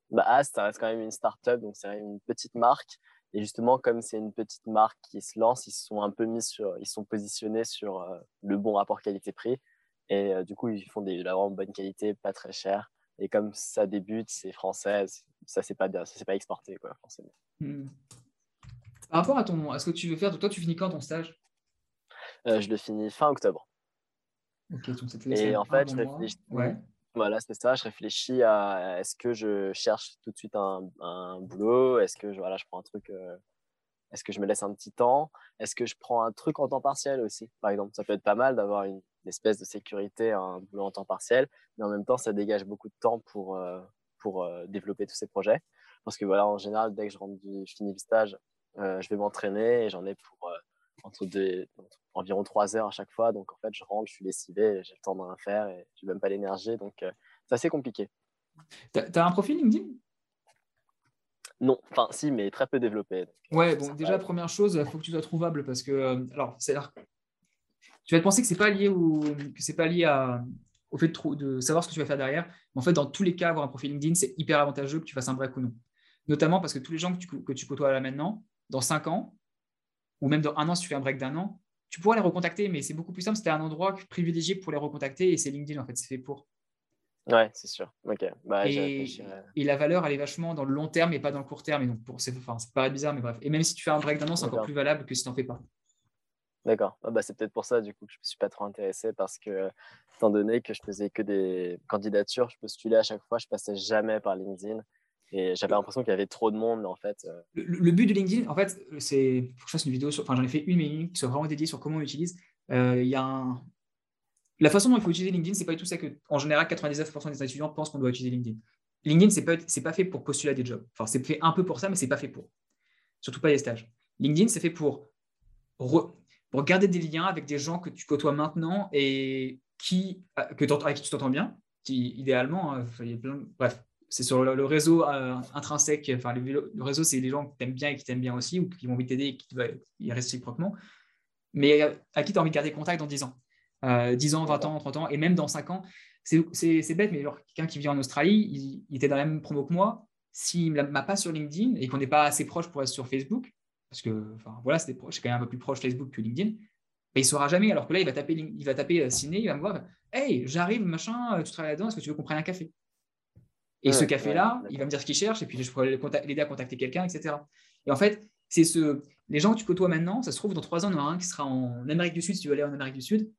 Bah, Hast, ça reste quand même une start-up, donc c'est une petite marque. Et justement, comme c'est une petite marque qui se lance, ils se sont un peu mis sur, ils sont positionnés sur euh, le bon rapport qualité-prix. Et euh, du coup, ils font des, de la vraiment bonne qualité, pas très cher. Et comme ça débute, c'est français, ça c'est pas ça, c'est pas exporté quoi, forcément. Mmh. Par rapport à ton, à ce que tu veux faire, donc toi, tu finis quand ton stage ? euh, Je le finis fin octobre. Ok, donc ça te laisse. Et en fait, je réfléchis. Ouais. Voilà, c'est ça. Je réfléchis à est-ce que je cherche tout de suite un, un boulot ? Est-ce que je, voilà, je prends un truc euh, est-ce que je me laisse un petit temps ? Est-ce que je prends un truc en temps partiel aussi ? Par exemple, ça peut être pas mal d'avoir une, une espèce de sécurité, un boulot en temps partiel, mais en même temps, ça dégage beaucoup de temps pour, euh, pour euh, développer tous ces projets. Parce que voilà, en général, dès que je, rentre du, je finis le stage, euh, je vais m'entraîner et j'en ai pour euh, entre deux, entre environ trois heures à chaque fois. Donc, en fait, je rentre, je suis lessivé, j'ai le temps de rien faire et je n'ai même pas l'énergie. Donc, euh, c'est assez compliqué. Tu as un profil LinkedIn ? Non, enfin, si, mais très peu développé. Donc, ouais, bon, déjà, première chose, il faut que tu sois trouvable parce que, euh, alors, c'est là, tu vas te penser que ce n'est pas lié, au, que c'est pas lié à, au fait de, trou- de savoir ce que tu vas faire derrière. Mais en fait, dans tous les cas, avoir un profil LinkedIn, c'est hyper avantageux que tu fasses un break ou non. Notamment parce que tous les gens que tu, que tu côtoies là maintenant, dans cinq ans, ou même dans un an, si tu fais un break d'un an, tu pourras les recontacter, mais c'est beaucoup plus simple. C'était un endroit privilégié pour les recontacter et c'est LinkedIn, en fait, c'est fait pour. Ouais, c'est sûr. Okay. Bah, et, et la valeur, elle est vachement dans le long terme et pas dans le court terme. Et donc, pour, c'est, enfin, ça paraît bizarre, mais bref. Et même si tu fais un break d'un an, c'est D'accord. encore plus valable que si tu n'en fais pas. D'accord. Ah bah, c'est peut-être pour ça, du coup, que je ne me suis pas trop intéressé parce que, étant donné que je faisais que des candidatures, je postulais à chaque fois, je ne passais jamais par LinkedIn. Et j'avais l'impression qu'il y avait trop de monde, mais en fait... Euh... Le, le but de LinkedIn, en fait, c'est... Il faut que je fasse une vidéo sur... Enfin, j'en ai fait une, mais une qui soit vraiment dédiée sur comment on l'utilise. Euh, y a un... La façon dont il faut utiliser LinkedIn, c'est pas du tout ça que, en général, quatre-vingt-dix-neuf pour cent des étudiants pensent qu'on doit utiliser LinkedIn. LinkedIn, c'est pas, c'est pas fait pour postuler à des jobs. Enfin, c'est fait un peu pour ça, mais c'est pas fait pour. Surtout pas les stages. LinkedIn, c'est fait pour, re... pour garder des liens avec des gens que tu côtoies maintenant et qui... Que avec qui tu t'entends bien, qui, idéalement... Hein, il y a plein de... Bref. C'est sur le, le réseau euh, intrinsèque. Enfin, le, le réseau, c'est les gens que t'aimes bien et qui t'aiment bien aussi ou qui vont envie de t'aider et qui bah, y réciproquement. Mais à, à qui t'as envie de garder contact dans dix ans euh, dix ans, vingt ans, trente ans et même dans cinq ans. C'est, c'est, c'est bête, mais genre, quelqu'un qui vit en Australie, il, il était dans la même promo que moi. S'il ne m'a pas sur LinkedIn et qu'on n'est pas assez proche pour être sur Facebook, parce que enfin, voilà, c'est, des pro- c'est quand même un peu plus proche Facebook que LinkedIn, bah, il ne saura jamais. Alors que là, il va taper, il va taper uh, Ciné, il va me voir « Hey, j'arrive, machin, tu travailles là-dedans, est-ce que tu veux qu'on prenne un café ?» Et ouais, ce café-là, ouais, il va me dire ce qu'il cherche et puis je pourrais l'aider à contacter quelqu'un, et cetera. Et en fait, c'est ce... les gens que tu côtoies maintenant, ça se trouve, dans trois ans, il y en a un qui sera en Amérique du Sud, si tu veux aller en Amérique du Sud,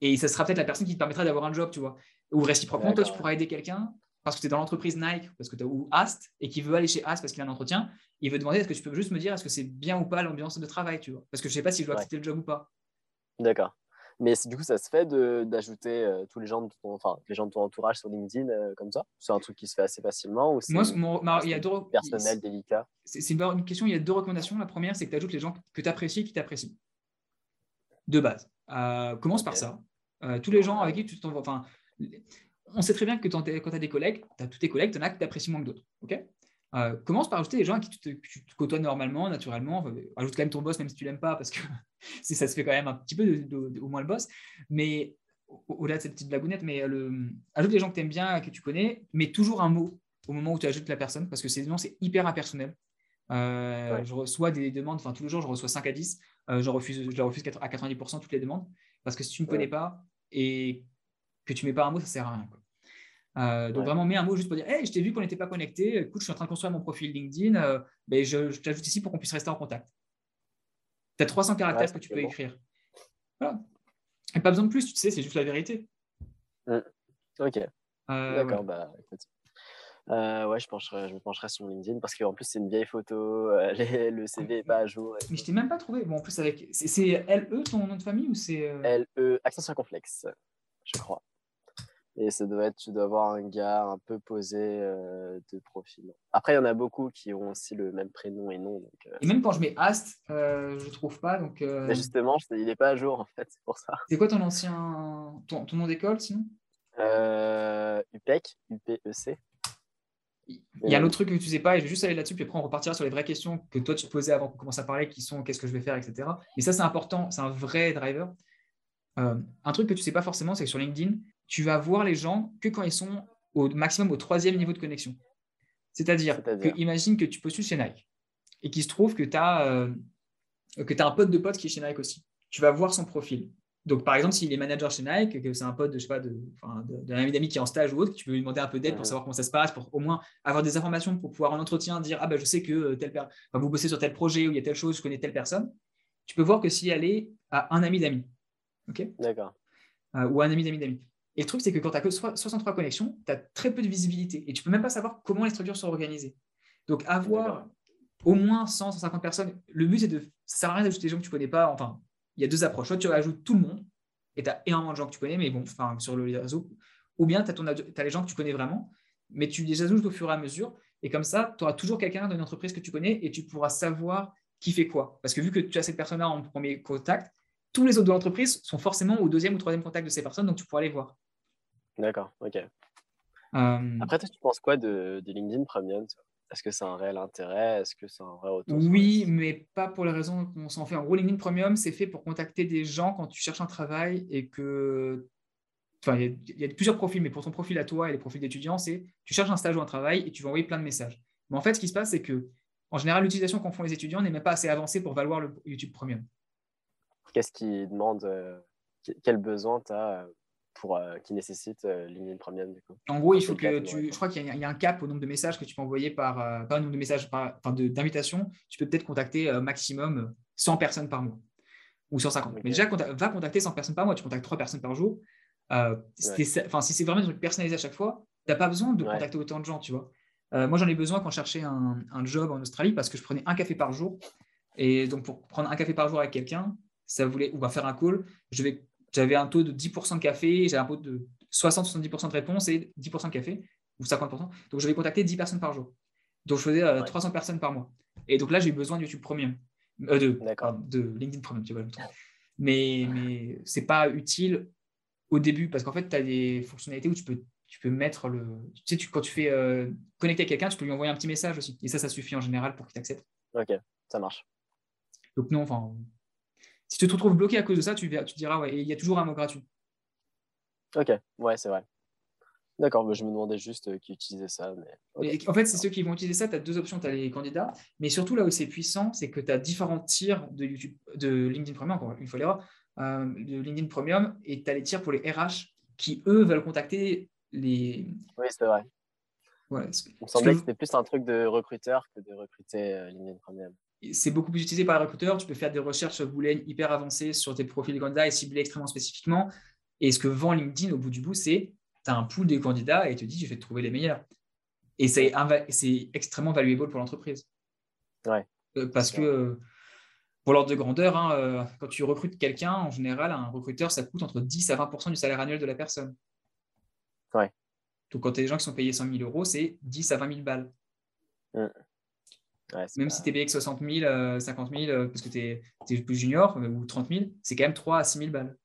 et ça sera peut-être la personne qui te permettra d'avoir un job, tu vois. Ou réciproquement, ouais, toi, tu pourras aider quelqu'un parce que tu es dans l'entreprise Nike parce que t'as... ou Hast et qui veut aller chez Hast parce qu'il a un entretien, il veut demander est-ce que tu peux juste me dire est-ce que c'est bien ou pas l'ambiance de travail, tu vois. Parce que je ne sais pas si je dois accepter ouais. le job ou pas. D'accord. Mais du coup, ça se fait de, d'ajouter euh, tous les gens de, ton, enfin, les gens de ton entourage sur LinkedIn euh, comme ça ? C'est un truc qui se fait assez facilement ou c'est Moi, mon, ma, il y a deux, personnel, c'est, délicat c'est, c'est une question, il y a deux recommandations. La première, c'est que tu ajoutes les gens que tu apprécies et qui t'apprécient. De base. Euh, commence okay. par ça. Euh, tous les gens avec qui tu t'envoies... Enfin, on sait très bien que quand tu as des collègues, tu as tous tes collègues, tu en as que tu apprécies moins que d'autres. Okay ? Euh, commence par ajouter des gens à qui tu te, tu te côtoies normalement, naturellement. Enfin, ajoute quand même ton boss, même si tu l'aimes pas, parce que si ça se fait quand même un petit peu, de, de, de, au moins le boss. Mais au-delà de cette petite blagounette, mais le, ajoute des gens que tu aimes bien, que tu connais, mais toujours un mot au moment où tu ajoutes la personne, parce que c'est, non, c'est hyper impersonnel. Euh, ouais. Je reçois des demandes, enfin tous les jours, je reçois cinq à dix. Euh, je refuse, je refuse à quatre-vingt-dix pour cent toutes les demandes, parce que si tu ne me connais ouais. pas et que tu ne mets pas un mot, ça ne sert à rien, quoi. Euh, donc ouais. vraiment mets un mot juste pour dire hey, je t'ai vu qu'on n'était pas connecté, écoute je suis en train de construire mon profil LinkedIn, euh, ben je, je t'ajoute ici pour qu'on puisse rester en contact. Tu as trois cents caractères ouais, que tu peux bon. écrire, voilà, et pas besoin de plus, tu sais, c'est juste la vérité. mmh. Ok, euh, d'accord, ouais. bah écoute euh, ouais je, pencherai, je me pencherai sur LinkedIn, parce qu'en plus c'est une vieille photo, euh, les, le C V n'est pas à jour, mais je t'ai même pas trouvé. Bon, en plus avec c'est, c'est L E ton nom de famille ou c'est euh... L E accent circonflexe, je crois. Et ça doit être, tu dois avoir un gars un peu posé euh, de profil. Après, il y en a beaucoup qui ont aussi le même prénom et nom. Donc, euh... Et même quand je mets Hast, euh, je ne trouve pas. Donc, euh... Mais justement, je il n'est pas à jour, en fait, c'est pour ça. C'est quoi ton ancien. Ton, ton nom d'école, sinon euh, U P E C. U P E C. Il y a l'autre truc que tu ne sais pas, et je vais juste aller là-dessus, puis après on repartira sur les vraies questions que toi tu te posais avant qu'on commence à parler, qui sont qu'est-ce que je vais faire, et cetera. Mais ça, c'est important, c'est un vrai driver. Euh, un truc que tu ne sais pas forcément, c'est que sur LinkedIn, tu vas voir les gens que quand ils sont au maximum au troisième niveau de connexion. C'est-à-dire, C'est-à-dire que imagine que tu postules chez Nike et qu'il se trouve que tu as euh, un pote de pote qui est chez Nike aussi. Tu vas voir son profil. Donc, par exemple, s'il est manager chez Nike, que c'est un pote de, je sais pas, de, enfin, de, de un ami d'amis qui est en stage ou autre, tu peux lui demander un peu d'aide mmh. pour savoir comment ça se passe, pour au moins avoir des informations pour pouvoir en entretien dire ah ben je sais que telle per... enfin, vous bossez sur tel projet ou il y a telle chose, je connais telle personne. Tu peux voir que si elle est à un ami d'amis. Ok. D'accord. Euh, ou un ami d'amis d'amis. Et le truc, c'est que quand tu as que soixante-trois connexions, tu as très peu de visibilité et tu ne peux même pas savoir comment les structures sont organisées. Donc, avoir au moins cent, cent cinquante personnes, le but, c'est de. Ça ne sert à rien d'ajouter des gens que tu ne connais pas. Enfin, il y a deux approches. Soit tu ajoutes tout le monde et tu as énormément de gens que tu connais, mais bon, enfin, sur le réseau, ou bien tu as les gens que tu connais vraiment, mais tu les ajoutes au fur et à mesure. Et comme ça, tu auras toujours quelqu'un d'une entreprise que tu connais et tu pourras savoir qui fait quoi. Parce que vu que tu as cette personne-là en premier contact, tous les autres de l'entreprise sont forcément au deuxième ou troisième contact de ces personnes, donc tu pourras les voir. D'accord, ok. Euh... Après, toi, tu penses quoi de, de LinkedIn Premium ? Est-ce que c'est un réel intérêt ? Est-ce que c'est un vrai retour ? Oui, mais pas pour les raisons qu'on s'en fait. En gros, LinkedIn Premium, c'est fait pour contacter des gens quand tu cherches un travail et que… Enfin, il y, y a plusieurs profils, mais pour ton profil à toi et les profils d'étudiants, c'est tu cherches un stage ou un travail et tu vas envoyer plein de messages. Mais en fait, ce qui se passe, c'est que en général, l'utilisation qu'en font les étudiants n'est même pas assez avancée pour valoir le YouTube Premium. Qu'est-ce qui demande, euh, quel besoin tu as euh, qui nécessite euh, LinkedIn Premium du coup ? En gros, il faut que tu, ouais. je crois qu'il y a, il y a un cap au nombre de messages que tu peux envoyer par, euh, pas au nombre de messages, par, enfin de, d'invitations. Tu peux peut-être contacter euh, maximum cent personnes par mois ou cent cinquante. Okay. Mais déjà, conta- va contacter cent personnes par mois. Tu contactes trois personnes par jour. Euh, ouais. c'est, enfin, si c'est vraiment des trucs personnalisés à chaque fois, tu n'as pas besoin de ouais. contacter autant de gens, tu vois. Euh, moi, j'en ai besoin quand je cherchais un, un job en Australie parce que je prenais un café par jour. Et donc, pour prendre un café par jour avec quelqu'un, ça voulait, ou à faire un call, je vais, j'avais un taux de dix pour cent de café, j'avais un taux de soixante à soixante-dix pour cent de réponse et dix pour cent de café, ou cinquante pour cent. Donc, je vais contacter dix personnes par jour. Donc, je faisais euh, ouais. trois cents personnes par mois. Et donc là, j'ai eu besoin de YouTube Premium, euh, de, euh, de LinkedIn Premium, tu vois. Mais, mais ce n'est pas utile au début, parce qu'en fait, tu as des fonctionnalités où tu peux, tu peux mettre le… Tu sais, tu, quand tu fais euh, connecter à quelqu'un, tu peux lui envoyer un petit message aussi. Et ça, ça suffit en général pour qu'il t'accepte. Ok, ça marche. Donc non, enfin… Si tu te retrouves bloqué à cause de ça, tu, tu te diras, ouais, il y a toujours un mot gratuit. Ok, ouais, c'est vrai. D'accord, mais je me demandais juste euh, qui utilisait ça. Mais... Okay. En fait, c'est ceux qui vont utiliser ça, tu as deux options, tu as les candidats, mais surtout là où c'est puissant, c'est que tu as différents tiers de, YouTube, de LinkedIn Premium, encore une fois les voir, euh, de LinkedIn Premium, et tu as les tiers pour les R H qui, eux, veulent contacter les… Oui, c'est vrai. Ouais, c'est... Il me semblait que, que c'était plus un truc de recruteur que de recruter euh, LinkedIn Premium. C'est beaucoup plus utilisé par les recruteurs. Tu peux faire des recherches booléennes hyper avancées sur tes profils de candidats et cibler extrêmement spécifiquement. Et ce que vend LinkedIn au bout du bout, c'est tu as un pool des candidats et il te dit je vais te trouver les meilleurs. Et c'est, inv- c'est extrêmement valuable pour l'entreprise. Ouais. Euh, parce ouais. que euh, pour l'ordre de grandeur, hein, euh, quand tu recrutes quelqu'un, en général, un recruteur, ça coûte entre dix à vingt pour cent du salaire annuel de la personne. Ouais. Donc quand tu as des gens qui sont payés cent mille euros, c'est dix à vingt mille balles. Ouais. Ouais, même pas... si tu es payé que soixante mille, euh, cinquante mille, euh, parce que tu es plus junior, euh, ou trente mille, c'est quand même trois à six mille balles.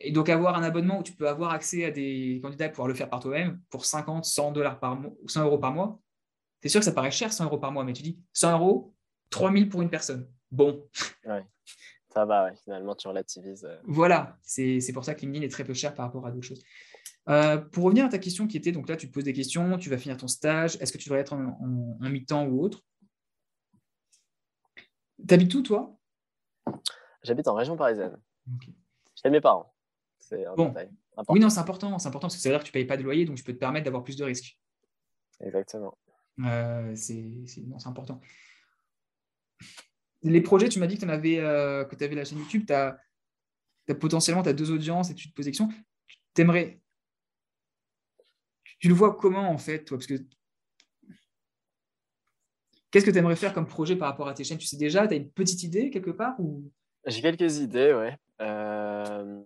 Et donc, avoir un abonnement où tu peux avoir accès à des candidats et pouvoir le faire par toi-même pour cinquante, cent dollars par mois, ou cent euros par mois, c'est sûr que ça paraît cher, cent euros par mois, mais tu dis cent euros, trois mille pour une personne. Bon. Ouais. Ça va, ouais. Finalement, tu relativises. Euh... Voilà, c'est, c'est pour ça que LinkedIn est très peu cher par rapport à d'autres choses. Euh, pour revenir à ta question qui était, donc là, tu te poses des questions, tu vas finir ton stage, est-ce que tu devrais être en, en, en mi-temps ou autre? T'habites où, toi? J'habite en région parisienne. Okay. Chez mes parents. C'est un bon. Détail important. Oui, non, c'est important, c'est important parce que ça veut dire que tu ne payes pas de loyer, donc tu peux te permettre d'avoir plus de risques. Exactement. Euh, c'est, c'est, non, c'est important. Les projets, tu m'as dit que tu avais euh, que tu avais la chaîne YouTube, tu as potentiellement t'as deux audiences et tu te poses des questions. T'aimerais... Tu le vois comment, en fait, toi? Parce que... Qu'est-ce que tu aimerais faire comme projet par rapport à tes chaînes? Tu sais déjà, tu as une petite idée quelque part ou... J'ai quelques idées, ouais. Euh...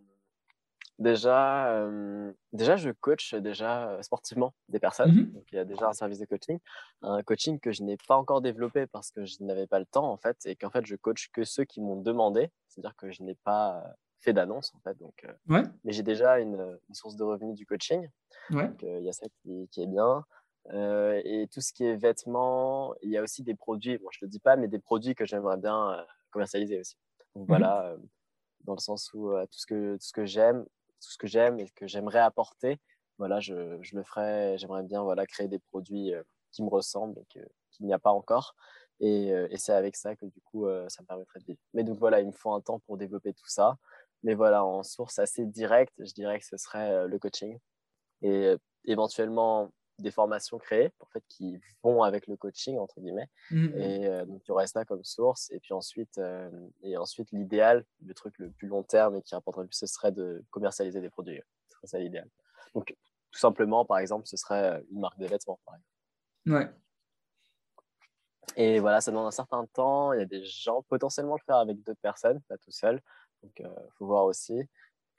Déjà, euh, déjà, je coach déjà euh, sportivement des personnes. Mmh. Donc, il y a déjà un service de coaching. Un coaching que je n'ai pas encore développé parce que je n'avais pas le temps, en fait. Et qu'en fait, je coach que ceux qui m'ont demandé. C'est-à-dire que je n'ai pas fait d'annonce, en fait. Donc, euh, ouais. Mais j'ai déjà une, une source de revenus du coaching. Ouais. Donc, euh, il y a ça qui, qui est bien. Euh, et tout ce qui est vêtements, il y a aussi des produits, bon, je ne le dis pas, mais des produits que j'aimerais bien euh, commercialiser aussi. Donc, mmh. voilà, euh, dans le sens où euh, tout, ce que, tout ce que j'aime, tout ce que j'aime et que j'aimerais apporter, voilà, je, je le ferais, j'aimerais bien voilà, créer des produits euh, qui me ressemblent et que, qu'il n'y a pas encore. Et, euh, et c'est avec ça que du coup, euh, ça me permettrait de vivre. Mais donc voilà, il me faut un temps pour développer tout ça. Mais voilà, en source assez directe, je dirais que ce serait euh, le coaching et euh, éventuellement des formations créées en fait, qui vont avec le coaching, entre guillemets. Mmh. Et euh, donc, il y aurait ça comme source. Et puis ensuite, euh, et ensuite l'idéal, le truc le plus long terme et qui rapporterait le plus, ce serait de commercialiser des produits. Ce serait ça l'idéal. Donc, tout simplement, par exemple, ce serait une marque de vêtements. Par exemple. Ouais. Et voilà, ça demande un certain temps. Il y a des gens, potentiellement, le faire avec d'autres personnes, pas tout seul. Donc, il euh, faut voir aussi.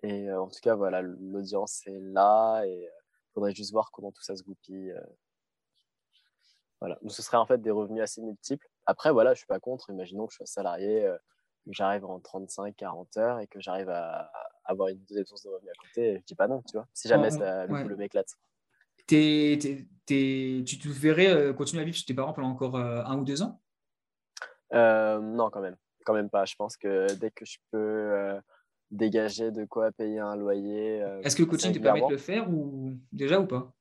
Et euh, en tout cas, voilà, l'audience est là et... Il faudrait juste voir comment tout ça se goupille. Euh... Voilà. Donc, ce serait en fait des revenus assez multiples. Après, voilà, je ne suis pas contre. Imaginons que je sois salarié, euh, que j'arrive en trente-cinq à quarante heures et que j'arrive à, à avoir une deuxième source de revenus à côté. Je ne dis pas non, tu vois. Si jamais oh, ça, ouais. le m'éclate. T'es, t'es, t'es... Tu te verrais euh, continuer à vivre chez tes parents pendant encore euh, un ou deux ans? euh, Non, quand même. Quand même pas. Je pense que dès que je peux euh... dégager de quoi payer un loyer. Euh, Est-ce que le coaching te permet de le faire ou déjà ou pas?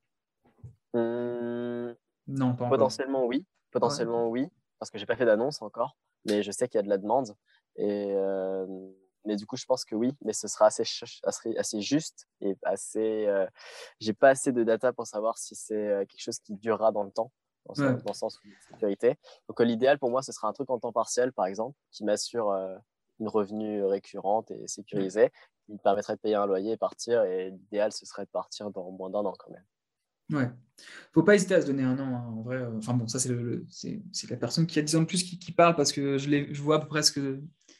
Mmh... Non, pas encore. Potentiellement oui, potentiellement ouais. oui, parce que j'ai pas fait d'annonce encore, mais je sais qu'il y a de la demande. Et euh... mais du coup, je pense que oui, mais ce sera assez, ch... assez juste et assez. Euh... J'ai pas assez de data pour savoir si c'est quelque chose qui durera dans le temps, dans, ouais. dans le sens de sécurité. Donc euh, l'idéal pour moi, ce sera un truc en temps partiel, par exemple, qui m'assure. Euh... une revenue récurrente et sécurisée qui me permettrait de payer un loyer et partir. Et l'idéal, ce serait de partir dans moins d'un an quand même. Ouais. Faut pas hésiter à se donner un an. Hein, en vrai, euh, enfin bon, ça, c'est, le, le, c'est, c'est la personne qui a dix ans de plus qui, qui parle parce que je, les, je vois presque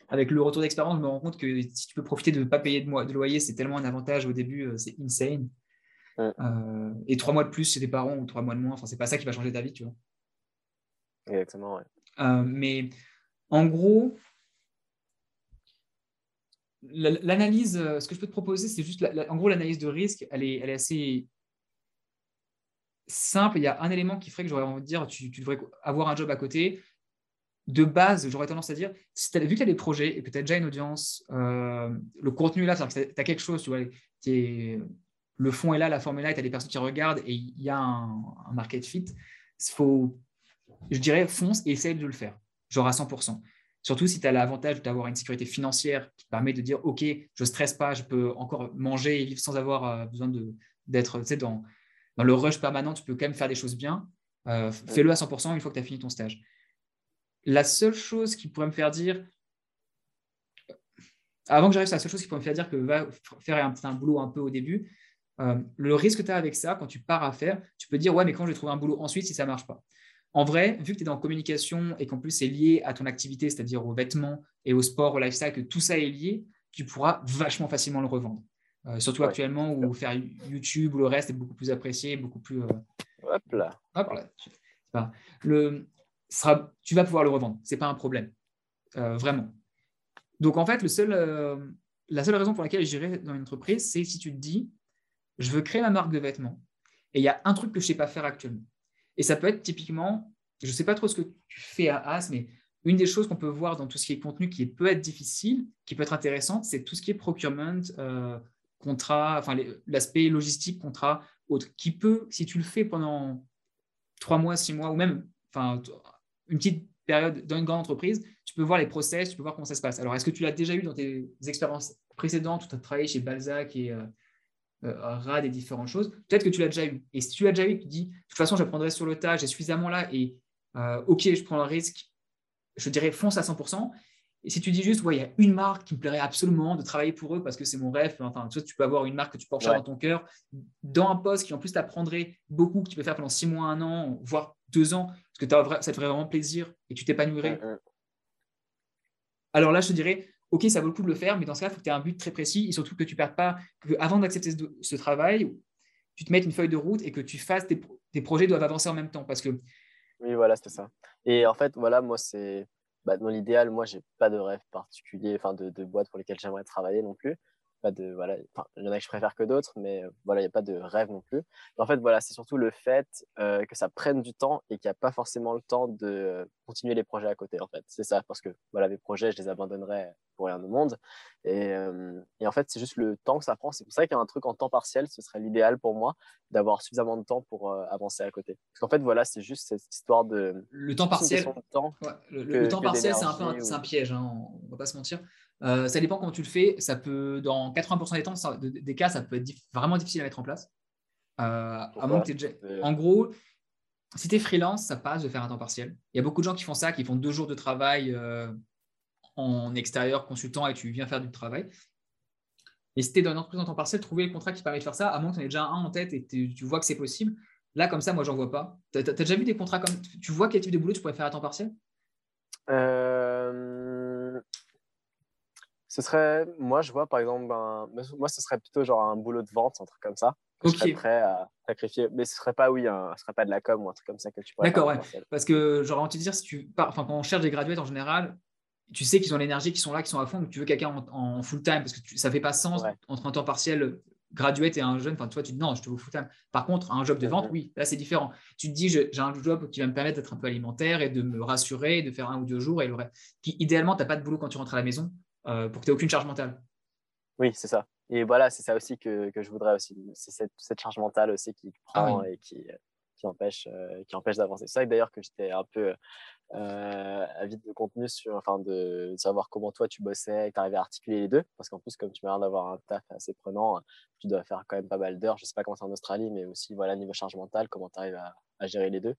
avec le retour d'expérience, je me rends compte que si tu peux profiter de ne pas payer de, mois, de loyer, c'est tellement un avantage au début, euh, c'est insane. Mmh. Euh, et trois mois de plus chez tes parents ou trois mois de moins, enfin, c'est pas ça qui va changer ta vie, tu vois. Exactement, ouais. Euh, mais en gros, l'analyse, ce que je peux te proposer, c'est juste, la, la, en gros, l'analyse de risque, elle est, elle est assez simple. Il y a un élément qui ferait que j'aurais envie de dire, tu, tu devrais avoir un job à côté. De base, j'aurais tendance à dire, si t'as, vu que tu as des projets et que tu as déjà une audience, euh, le contenu est là, c'est-à-dire que tu as quelque chose, tu vois, t'es, le fond est là, la forme est là, et tu as des personnes qui regardent et il y a un, un market fit, faut, je dirais, fonce et essaye de le faire, genre à cent pour cent. Surtout si tu as l'avantage d'avoir une sécurité financière qui te permet de dire « Ok, je ne stresse pas, je peux encore manger et vivre sans avoir besoin de, d'être dans, dans le rush permanent, tu peux quand même faire des choses bien. Euh, fais-le à cent pour cent une fois que tu as fini ton stage. » La seule chose qui pourrait me faire dire… Avant que j'arrive, c'est la seule chose qui pourrait me faire dire que va faire un, un boulot un peu au début. Euh, le risque que tu as avec ça, quand tu pars à faire, tu peux dire « Ouais, mais quand je vais trouver un boulot ensuite si ça ne marche pas ?» En vrai, vu que tu es dans communication et qu'en plus, c'est lié à ton activité, c'est-à-dire aux vêtements et au sport, au lifestyle, que tout ça est lié, tu pourras vachement facilement le revendre. Euh, surtout ouais. actuellement où Hop. faire YouTube ou le reste est beaucoup plus apprécié, beaucoup plus… Euh... Hop là, Hop là. Enfin, le... Sera... Tu vas pouvoir le revendre, ce n'est pas un problème, euh, vraiment. Donc, en fait, le seul, euh... la seule raison pour laquelle j'irai dans une entreprise, c'est si tu te dis « je veux créer ma marque de vêtements et il y a un truc que je ne sais pas faire actuellement ». Et ça peut être typiquement, je ne sais pas trop ce que tu fais à Hast, mais une des choses qu'on peut voir dans tout ce qui est contenu qui peut être difficile, qui peut être intéressante, c'est tout ce qui est procurement, euh, contrat, enfin les, l'aspect logistique, contrat, autre, qui peut, si tu le fais pendant trois mois, six mois, ou même enfin, une petite période dans une grande entreprise, tu peux voir les process, tu peux voir comment ça se passe. Alors, est-ce que tu l'as déjà eu dans tes expériences précédentes où tu as travaillé chez Balzac et euh, euh, Rad et différentes choses? Peut-être que tu l'as déjà eu. Et si tu l'as déjà eu, tu te dis, de toute façon, j'apprendrai sur le tas, j'ai suffisamment là et euh, OK, je prends le risque, je dirais fonce à cent pour cent. Et si tu dis juste, ouais, il y a une marque qui me plairait absolument de travailler pour eux parce que c'est mon rêve, enfin, tu vois, tu peux avoir une marque que tu portes ouais. dans ton cœur, dans un poste qui en plus t'apprendrait beaucoup, que tu peux faire pendant six mois, un an, voire deux ans, parce que t'as, ça te ferait vraiment plaisir et tu t'épanouirais. Ouais, ouais. Alors là, je te dirais, OK, ça vaut le coup de le faire, mais dans ce cas, il faut que tu aies un but très précis et surtout que tu ne perdes pas, que avant d'accepter ce, ce travail, tu te mettes une feuille de route et que tu fasses tes, tes projets doivent avancer en même temps. Parce que... Oui, voilà, c'était ça. Et en fait, voilà, moi, c'est. Bah, dans l'idéal, moi, je n'ai pas de rêve particulier, enfin, de, de boîte pour lesquelles j'aimerais travailler non plus. Pas de, voilà, il y en a que je préfère que d'autres, mais euh, voilà, il n'y a pas de rêve non plus. Mais en fait, voilà, c'est surtout le fait euh, que ça prenne du temps et qu'il n'y a pas forcément le temps de euh, continuer les projets à côté, en fait. C'est ça, parce que voilà, mes projets, je les abandonnerais pour rien au monde. Et, euh, et en fait, c'est juste le temps que ça prend. C'est pour ça qu'il y a un truc en temps partiel, ce serait l'idéal pour moi d'avoir suffisamment de temps pour euh, avancer à côté. Parce qu'en fait, voilà, c'est juste cette histoire de… Le temps partiel, de temps ouais, le, que, le temps partiel c'est un peu un, ou... c'est un piège, hein, on ne va pas se mentir. Euh, ça dépend comment tu le fais. Ça peut, dans quatre-vingts pour cent des temps, ça, de, des cas, ça peut être diff- vraiment difficile à mettre en place. Euh, à moins que t'aies déjà... En gros, si tu es freelance, ça passe de faire un temps partiel. Il y a beaucoup de gens qui font ça, qui font deux jours de travail euh, en extérieur, consultant, et tu viens faire du travail. Et si tu es dans une entreprise en temps partiel, trouver le contrat qui permet de faire ça, à moins que tu en aies déjà un en tête et tu vois que c'est possible. Là, comme ça, moi, j'en vois pas. Tu as déjà vu des contrats comme... Tu vois quel type de boulot tu pourrais faire à temps partiel ? Euh... Ce serait, moi je vois par exemple, un, moi ce serait plutôt genre un boulot de vente, un truc comme ça, que okay. je serais prêt à sacrifier, mais ce serait pas, oui, un, ce serait pas de la com ou un truc comme ça que tu pourrais. D'accord, ouais, parce que j'aurais envie de dire, si tu, enfin, quand on cherche des graduates en général, tu sais qu'ils ont l'énergie, qu'ils sont là, qu'ils sont à fond, que tu veux quelqu'un en, en full time, parce que tu, ça fait pas sens ouais. entre un temps partiel graduate et un jeune, enfin toi tu dis non, je te veux full time. Par contre, un job de vente, mm-hmm. oui, là c'est différent. Tu te dis, je, j'ai un job qui va me permettre d'être un peu alimentaire et de me rassurer, de faire un ou deux jours, et le reste, qui idéalement, t'as pas de boulot quand tu rentres à la maison. Euh, pour que tu n'aies aucune charge mentale. Oui, c'est ça. Et voilà, c'est ça aussi que, que je voudrais aussi. C'est cette, cette charge mentale aussi qui prend ah oui. et qui, qui, empêche, euh, qui empêche d'avancer. C'est ça que d'ailleurs que j'étais un peu euh, avide de contenu, sur, enfin de, de savoir comment toi tu bossais, que tu arrivais à articuler les deux. Parce qu'en plus, comme tu m'as l'air d'avoir un taf assez prenant, tu dois faire quand même pas mal d'heures. Je ne sais pas comment c'est en Australie, mais aussi voilà, niveau charge mentale, comment tu arrives à, à gérer les deux.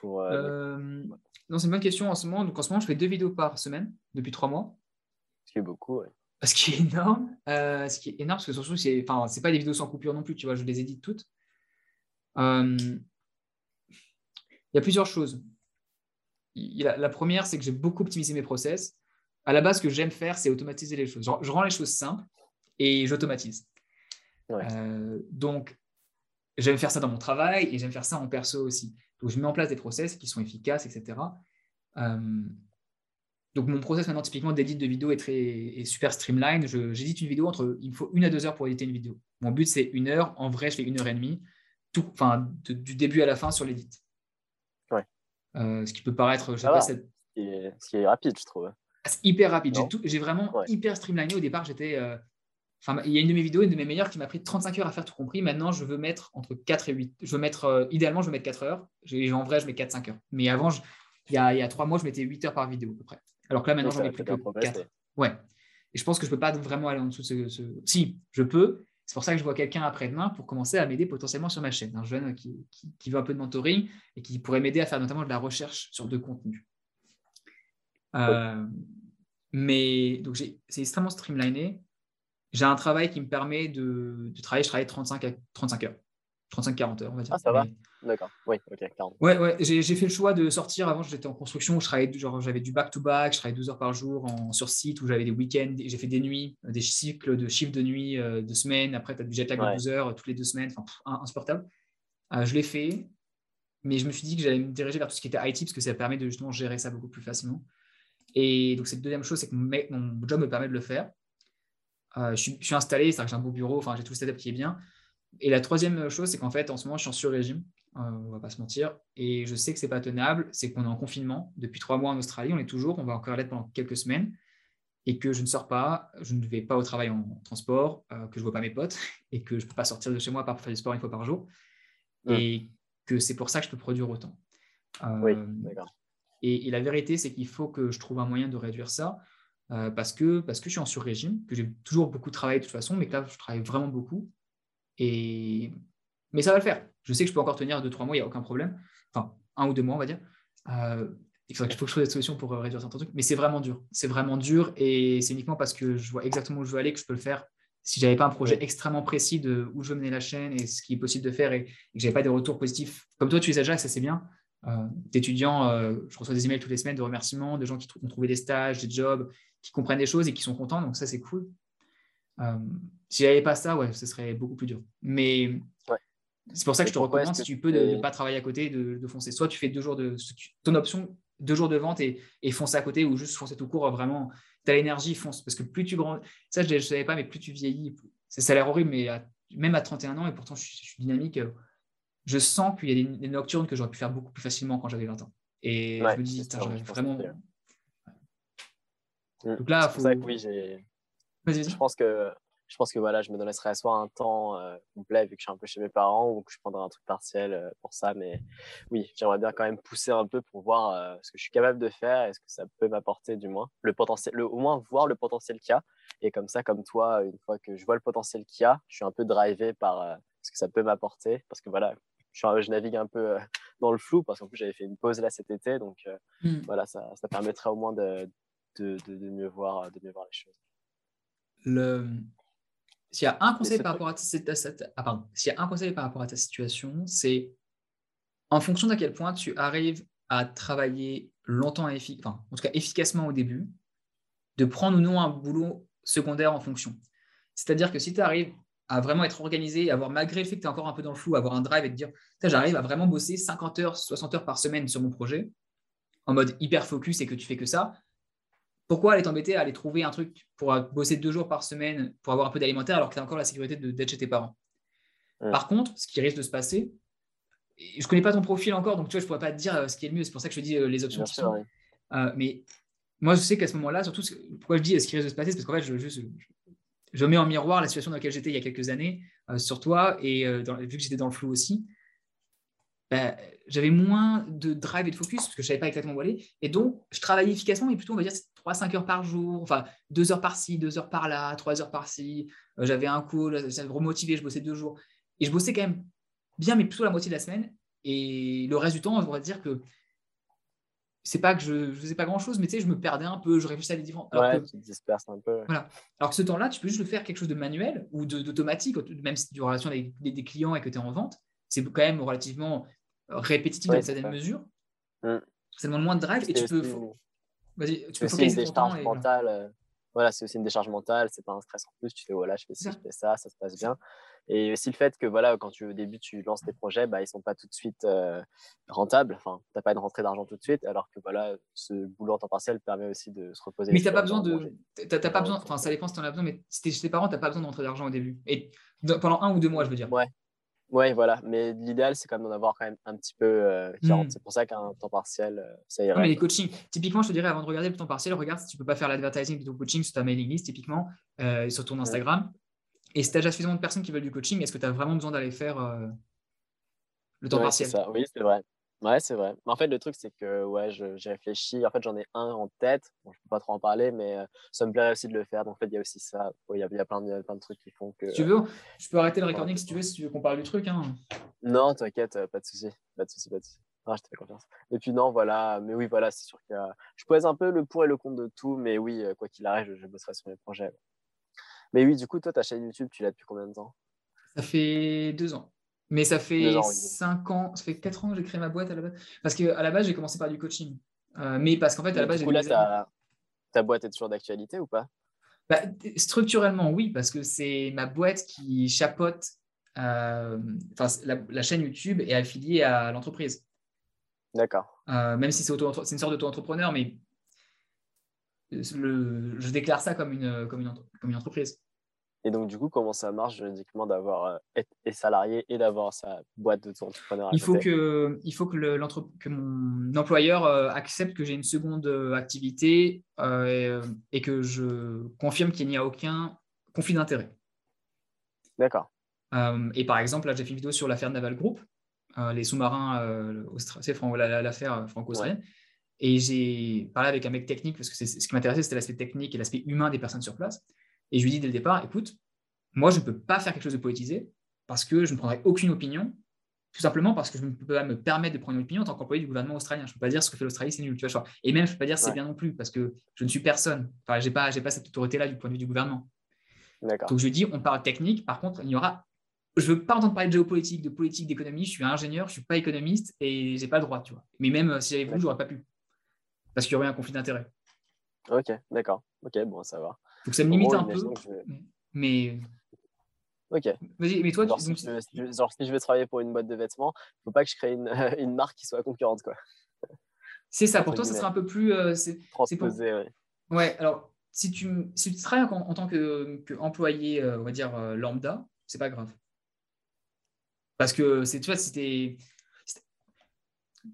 Pour, euh, euh, voilà. Non, c'est une bonne question en ce moment. Donc en ce moment, je fais deux vidéos par semaine depuis trois mois. Ce qui est beaucoup, ouais. Ce qui est énorme, euh, ce qui est énorme, parce que surtout, c'est, enfin, c'est pas des vidéos sans coupure non plus, tu vois, je les édite toutes. Euh, il y a plusieurs choses. Il, la, la première, c'est que j'ai beaucoup optimisé mes process. À la base, ce que j'aime faire, c'est automatiser les choses. Genre, je rends les choses simples et j'automatise. Ouais. Euh, donc, j'aime faire ça dans mon travail et j'aime faire ça en perso aussi. Donc, je mets en place des process qui sont efficaces, et cetera. Euh, Donc, mon process maintenant, typiquement, d'édite de vidéo est, très, est super streamline. Je, j'édite une vidéo entre, il me faut une à deux heures pour éditer une vidéo. Mon but, c'est une heure. En vrai, je fais une heure et demie, tout, enfin, de, du début à la fin sur l'édite. Ouais. Euh, ce qui peut paraître, je sais ah pas, cette... et, ce qui est rapide, je trouve. Ah, c'est hyper rapide. J'ai, tout, j'ai vraiment ouais. hyper streamliné. Au départ, j'étais. Euh... Enfin, il y a une de mes vidéos, une de mes meilleures, qui m'a pris trente-cinq heures à faire tout compris. Maintenant, je veux mettre entre quatre et huit. Je veux mettre, euh, idéalement, je veux mettre quatre heures. J'ai, en vrai, je mets quatre à cinq heures. Mais avant, je... il, y a, il y a trois mois, je mettais huit heures par vidéo, à peu près. Alors que là, maintenant, j'en ai plus que quatre. Ouais. Et je pense que je ne peux pas vraiment aller en dessous de ce, ce... Si, je peux. C'est pour ça que je vois quelqu'un après-demain pour commencer à m'aider potentiellement sur ma chaîne. Un jeune qui, qui, qui veut un peu de mentoring et qui pourrait m'aider à faire notamment de la recherche sur de contenu. Euh, ouais. Mais donc j'ai, c'est extrêmement streamliné. J'ai un travail qui me permet de, de travailler. Je travaille trente-cinq, à, trente-cinq heures. trente-cinq à quarante heures, on va dire. Ah, ça va. Mais... D'accord, oui, ok, quarante. Ouais, ouais, j'ai, j'ai fait le choix de sortir. Avant, j'étais en construction, où je travaillais, genre, j'avais du back-to-back, je travaillais douze heures par jour en, sur site, où j'avais des week-ends, j'ai fait des nuits, des cycles de chiffres de nuit, euh, de semaines. Après, tu as du jet-lag ouais. de douze heures, toutes les deux semaines, enfin, insupportable. Euh, je l'ai fait, mais je me suis dit que j'allais me diriger vers tout ce qui était I T, parce que ça permet de justement gérer ça beaucoup plus facilement. Et donc, cette deuxième chose, c'est que mon, mec, mon job me permet de le faire. Euh, je, suis, je suis installé, c'est-à-dire que j'ai un beau bureau, enfin, j'ai tout le setup qui est bien. Et la troisième chose, c'est qu'en fait, en ce moment, je suis en sur-régime. euh, on va pas se mentir, et je sais que c'est pas tenable, c'est qu'on est en confinement depuis trois mois en Australie, on est toujours, on va encore l'être pendant quelques semaines, et que je ne sors pas, je ne vais pas au travail en transport, euh, que je vois pas mes potes, et que je peux pas sortir de chez moi à part pour faire du sport une fois par jour, mmh. et que c'est pour ça que je peux produire autant. Euh, oui, d'accord. Et, et la vérité, c'est qu'il faut que je trouve un moyen de réduire ça, euh, parce que, parce que je suis en sur-régime, que j'ai toujours beaucoup travaillé de toute façon, mais que là, je travaille vraiment beaucoup. Et... Mais ça va le faire. Je sais que je peux encore tenir deux trois mois, il n'y a aucun problème. Enfin, un ou deux mois, on va dire. Euh, il faudrait que je trouve des solutions pour réduire certains trucs. Mais c'est vraiment dur. C'est vraiment dur et c'est uniquement parce que je vois exactement où je veux aller que je peux le faire. Si je n'avais pas un projet extrêmement précis de où je veux mener la chaîne et ce qui est possible de faire et, et que je n'avais pas des retours positifs. Comme toi, tu les as déjà, ça c'est bien. Euh, d'étudiants, euh, je reçois des emails toutes les semaines de remerciements, de gens qui t- ont trouvé des stages, des jobs, qui comprennent des choses et qui sont contents, donc ça c'est cool. Euh, si j'avais pas ça, ouais, ce serait beaucoup plus dur. Mais ouais. C'est pour ça que et je te recommande, si tu peux, de ne pas travailler à côté, de, de foncer. Soit tu fais deux jours de ton option, deux jours de vente et, et fonce à côté, ou juste foncer tout court. Vraiment, t'as l'énergie, fonce. Parce que plus tu grandis, ça je ne savais pas, mais plus tu vieillis, plus... ça, ça a l'air horrible, mais à, même à trente et un ans, et pourtant je, je suis dynamique. Euh, je sens qu'il y a des, des nocturnes que j'aurais pu faire beaucoup plus facilement quand j'avais vingt ans. Et ouais, je me dis, j'aurais vraiment... Que... Ouais. Donc là, c'est faut... pour ça que oui, j'ai... Vas-y, vas-y. Je pense que, je, pense que voilà, je me laisserai soit un temps euh, complet vu que je suis un peu chez mes parents ou que je prendrai un truc partiel euh, pour ça. Mais oui, j'aimerais bien quand même pousser un peu pour voir euh, ce que je suis capable de faire et ce que ça peut m'apporter du moins. Le potentiel, le, au moins voir le potentiel qu'il y a. Et comme ça, comme toi, une fois que je vois le potentiel qu'il y a, je suis un peu drivé par euh, ce que ça peut m'apporter. Parce que voilà... Je navigue un peu dans le flou parce qu'en plus j'avais fait une pause là cet été, donc euh, mmh. voilà, ça, ça permettra au moins de, de, de, de, mieux voir, de mieux voir les choses. Le... S'il y a un conseil par rapport à ta, ah, pardon. S'il y a un conseil par rapport à ta situation, c'est en fonction d'à quel point tu arrives à travailler longtemps, et effi... enfin, en tout cas efficacement au début, de prendre ou non un boulot secondaire en fonction. C'est-à-dire que si tu arrives à vraiment être organisé, avoir, malgré le fait que tu es encore un peu dans le flou, avoir un drive et te dire « j'arrive à vraiment bosser cinquante heures, soixante heures par semaine sur mon projet, en mode hyper focus et que tu fais que ça. Pourquoi aller t'embêter à aller trouver un truc pour bosser deux jours par semaine pour avoir un peu d'alimentaire alors que tu as encore la sécurité de, d'être chez tes parents ouais. ?» Par contre, ce qui risque de se passer, je ne connais pas ton profil encore, donc tu vois, je ne pourrais pas te dire ce qui est le mieux, c'est pour ça que je te dis les options. Bien sûr, sont. Ouais. Euh, mais moi, je sais qu'à ce moment-là, surtout, pourquoi je dis ce qui risque de se passer, c'est parce qu'en fait, je... je, je Je mets en miroir la situation dans laquelle j'étais il y a quelques années euh, sur toi et euh, dans, vu que j'étais dans le flou aussi, bah, j'avais moins de drive et de focus parce que je ne savais pas exactement où aller. Et donc, je travaillais efficacement, mais plutôt, on va dire, trois à cinq heures par jour, enfin, deux heures par-ci, deux heures par-là, trois heures par-ci. Euh, j'avais un call, ça me remotivait, je bossais deux jours. Et je bossais quand même bien, mais plutôt la moitié de la semaine. Et le reste du temps, je pourrais dire que c'est pas que je ne faisais pas grand-chose, mais tu sais, je me perdais un peu, je réfléchissais à des différents... Alors ouais, que, tu te disperses un peu. Voilà. Alors que ce temps-là, tu peux juste le faire quelque chose de manuel ou de, d'automatique, même si tu as une relation avec des, des clients et que tu es en vente. C'est quand même relativement répétitif ouais, dans certaines mesures. Mmh. Ça demande moins de drive c'est et tu peux... Une... Vas-y, tu c'est peux focaliser ton temps. Et... Mentale. Voilà, c'est aussi une décharge mentale, c'est pas un stress en plus. Tu fais, voilà, je fais ça, je fais ça, ça se passe bien. Et aussi le fait que voilà, quand tu, au début tu lances tes projets, bah, ils ne sont pas tout de suite euh, rentables. Enfin, tu n'as pas une rentrée d'argent tout de suite, alors que voilà, ce boulot en temps partiel permet aussi de se reposer. Mais tu n'as pas besoin de. T'as, t'as pas besoin, enfin, ça dépend si tu en as besoin, mais si tu es chez tes parents, tu n'as pas besoin de rentrer d'argent au début. Et dans, pendant un ou deux mois, je veux dire. Ouais. Ouais, voilà. Mais l'idéal, c'est quand même d'en avoir quand même un petit peu euh, qui rentre. Mmh. C'est pour ça qu'un temps partiel, euh, ça irait. Non, mais les coachings, typiquement, je te dirais, avant de regarder le temps partiel, regarde si tu peux pas faire l'advertising de ton coaching sur ta mailing list, typiquement, euh, sur ton Instagram. Ouais. Et si tu as déjà suffisamment de personnes qui veulent du coaching, est-ce que tu as vraiment besoin d'aller faire euh, le temps ouais, partiel c'est ça. Oui, c'est vrai. Ouais, c'est vrai. Mais en fait, le truc, c'est que ouais, je, j'ai réfléchi. En fait, j'en ai un en tête. Bon, je ne peux pas trop en parler, mais euh, ça me plairait aussi de le faire. Donc, en fait, il y a aussi ça. Il ouais, y, y a plein de, plein de trucs qui font que… Si tu veux, euh, je peux arrêter le recording si tu veux, si tu veux qu'on parle du truc. Hein. Non, t'inquiète, euh, pas de souci. Pas de souci, pas de souci. Ah, je te fais confiance. Et puis, non, voilà. Mais oui, voilà, c'est sûr que euh, je pèse un peu le pour et le contre de tout. Mais oui, euh, quoi qu'il arrive, je, je bosserai sur mes projets. Ouais. Mais oui, du coup, toi, ta chaîne YouTube, tu l'as depuis combien de temps ? Ça fait deux ans. Mais ça fait cinq ans, ça fait quatre ans que j'ai créé ma boîte à la base. Parce qu'à la base, j'ai commencé par du coaching. Euh, mais parce qu'en fait, à la base, j'ai... Du coup, là, ta... ta boîte est toujours d'actualité ou pas ? Bah, structurellement, oui, parce que c'est ma boîte qui chapeaute... Euh, la, la chaîne YouTube est affiliée à l'entreprise. D'accord. Euh, même si c'est, auto-entre... c'est une sorte d'auto-entrepreneur, mais le... je déclare ça comme une, comme une, entre... comme une entreprise. Et donc, du coup, comment ça marche juridiquement d'avoir être euh, salarié et d'avoir sa boîte d'auto-entrepreneur à il, faut que, il faut que, le, que mon employeur euh, accepte que j'ai une seconde euh, activité euh, et, et que je confirme qu'il n'y a aucun conflit d'intérêt. D'accord. Euh, et par exemple, là, j'ai fait une vidéo sur l'affaire Naval Group, euh, les sous-marins, euh, c'est fran- la, l'affaire franco-australienne. Ouais. Et j'ai parlé avec un mec technique parce que c'est, ce qui m'intéressait, c'était l'aspect technique et l'aspect humain des personnes sur place. Et je lui dis dès le départ, écoute, moi, je ne peux pas faire quelque chose de politisé parce que je ne prendrai aucune opinion, tout simplement parce que je ne peux pas me permettre de prendre une opinion en tant qu'employé du gouvernement australien. Je ne peux pas dire ce que fait l'Australie, c'est nul. Tu vois, et même, je ne peux pas dire c'est ouais. bien non plus parce que je ne suis personne. Enfin, je n'ai pas, j'ai pas cette autorité-là du point de vue du gouvernement. D'accord. Donc, je lui dis, on parle technique. Par contre, il y aura... je ne veux pas entendre parler de géopolitique, de politique, d'économie. Je suis un ingénieur, je ne suis pas économiste et je n'ai pas le droit. Tu vois. Mais même euh, si j'avais voulu, ouais. je n'aurais pas pu parce qu'il y aurait un conflit d'intérêt. Ok, d'accord. Ok, bon, ça va. Donc, ça me limite gros, un peu, vais... mais... Ok. Vas-y, mais toi, genre, tu... si je veux, genre, si je veux travailler pour une boîte de vêtements, il ne faut pas que je crée une, euh, une marque qui soit concurrente, quoi. C'est ça. Pour toi, ça serait un peu plus... Euh, c'est, transposé, oui. Pour... Ouais, alors, si tu, si tu travailles en, en tant qu'employé, que euh, on va dire, euh, lambda, ce n'est pas grave. Parce que, c'est, tu vois, si tu es...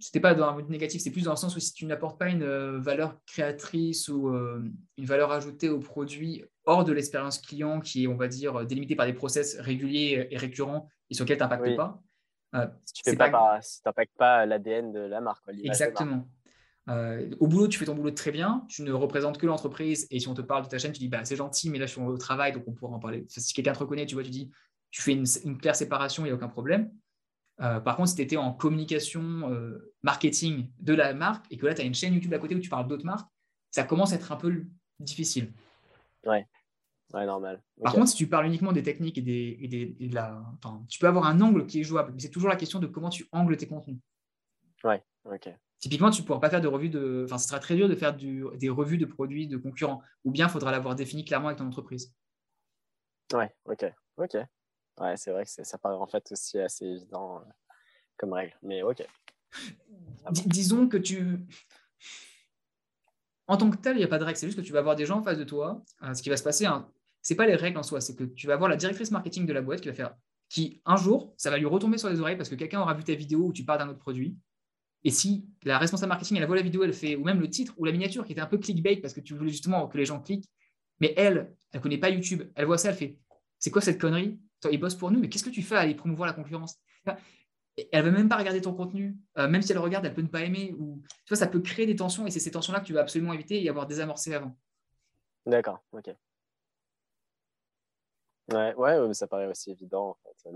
C'était pas dans un but négatif, c'est plus dans le sens où si tu n'apportes pas une euh, valeur créatrice ou euh, une valeur ajoutée au produit hors de l'expérience client qui est, on va dire, délimitée par des process réguliers et récurrents et sur lesquels tu n'impactes oui. pas. Euh, si tu n'impactes pas, pas, pas, pas l'A D N de la marque. Quoi, exactement. Marque. Euh, au boulot, tu fais ton boulot très bien, tu ne représentes que l'entreprise et si on te parle de ta chaîne, tu dis bah, c'est gentil, mais là je suis au travail donc on pourra en parler. Si quelqu'un te reconnaît, tu vois, tu dis tu fais une, une claire séparation, il n'y a aucun problème. Euh, par contre, si tu étais en communication, euh, marketing de la marque et que là, tu as une chaîne YouTube à côté où tu parles d'autres marques, ça commence à être un peu l- difficile. Ouais, ouais normal. Okay. Par contre, si tu parles uniquement des techniques et, des, et, des, et de la... Enfin, tu peux avoir un angle qui est jouable, mais c'est toujours la question de comment tu angles tes contenus. Ouais, ok. Typiquement, tu ne pourras pas faire de revues de... Enfin, ce sera très dur de faire du... des revues de produits de concurrents ou bien il faudra l'avoir défini clairement avec ton entreprise. Ouais, ok, ok. Ouais, c'est vrai que c'est, ça paraît en fait aussi assez évident euh, comme règle, mais ok. D- disons que tu... En tant que tel, il n'y a pas de règle, c'est juste que tu vas avoir des gens en face de toi. Hein, ce qui va se passer, hein, ce n'est pas les règles en soi, c'est que tu vas avoir la directrice marketing de la boîte qui va faire... qui, un jour, ça va lui retomber sur les oreilles parce que quelqu'un aura vu ta vidéo où tu parles d'un autre produit. Et si la responsable marketing, elle voit la vidéo, elle fait... ou même le titre ou la miniature qui était un peu clickbait parce que tu voulais justement que les gens cliquent, mais elle, elle ne connaît pas YouTube, elle voit ça, elle fait... C'est quoi cette connerie ? Ils bossent pour nous, mais qu'est-ce que tu fais à aller promouvoir la concurrence ? Elle ne va même pas regarder ton contenu. Euh, même si elle regarde, elle peut ne pas aimer. Ou... Tu vois, ça peut créer des tensions et c'est ces tensions-là que tu vas absolument éviter et avoir désamorcé avant. D'accord, ok. Ouais, ouais, ouais mais ça paraît aussi évident, en fait.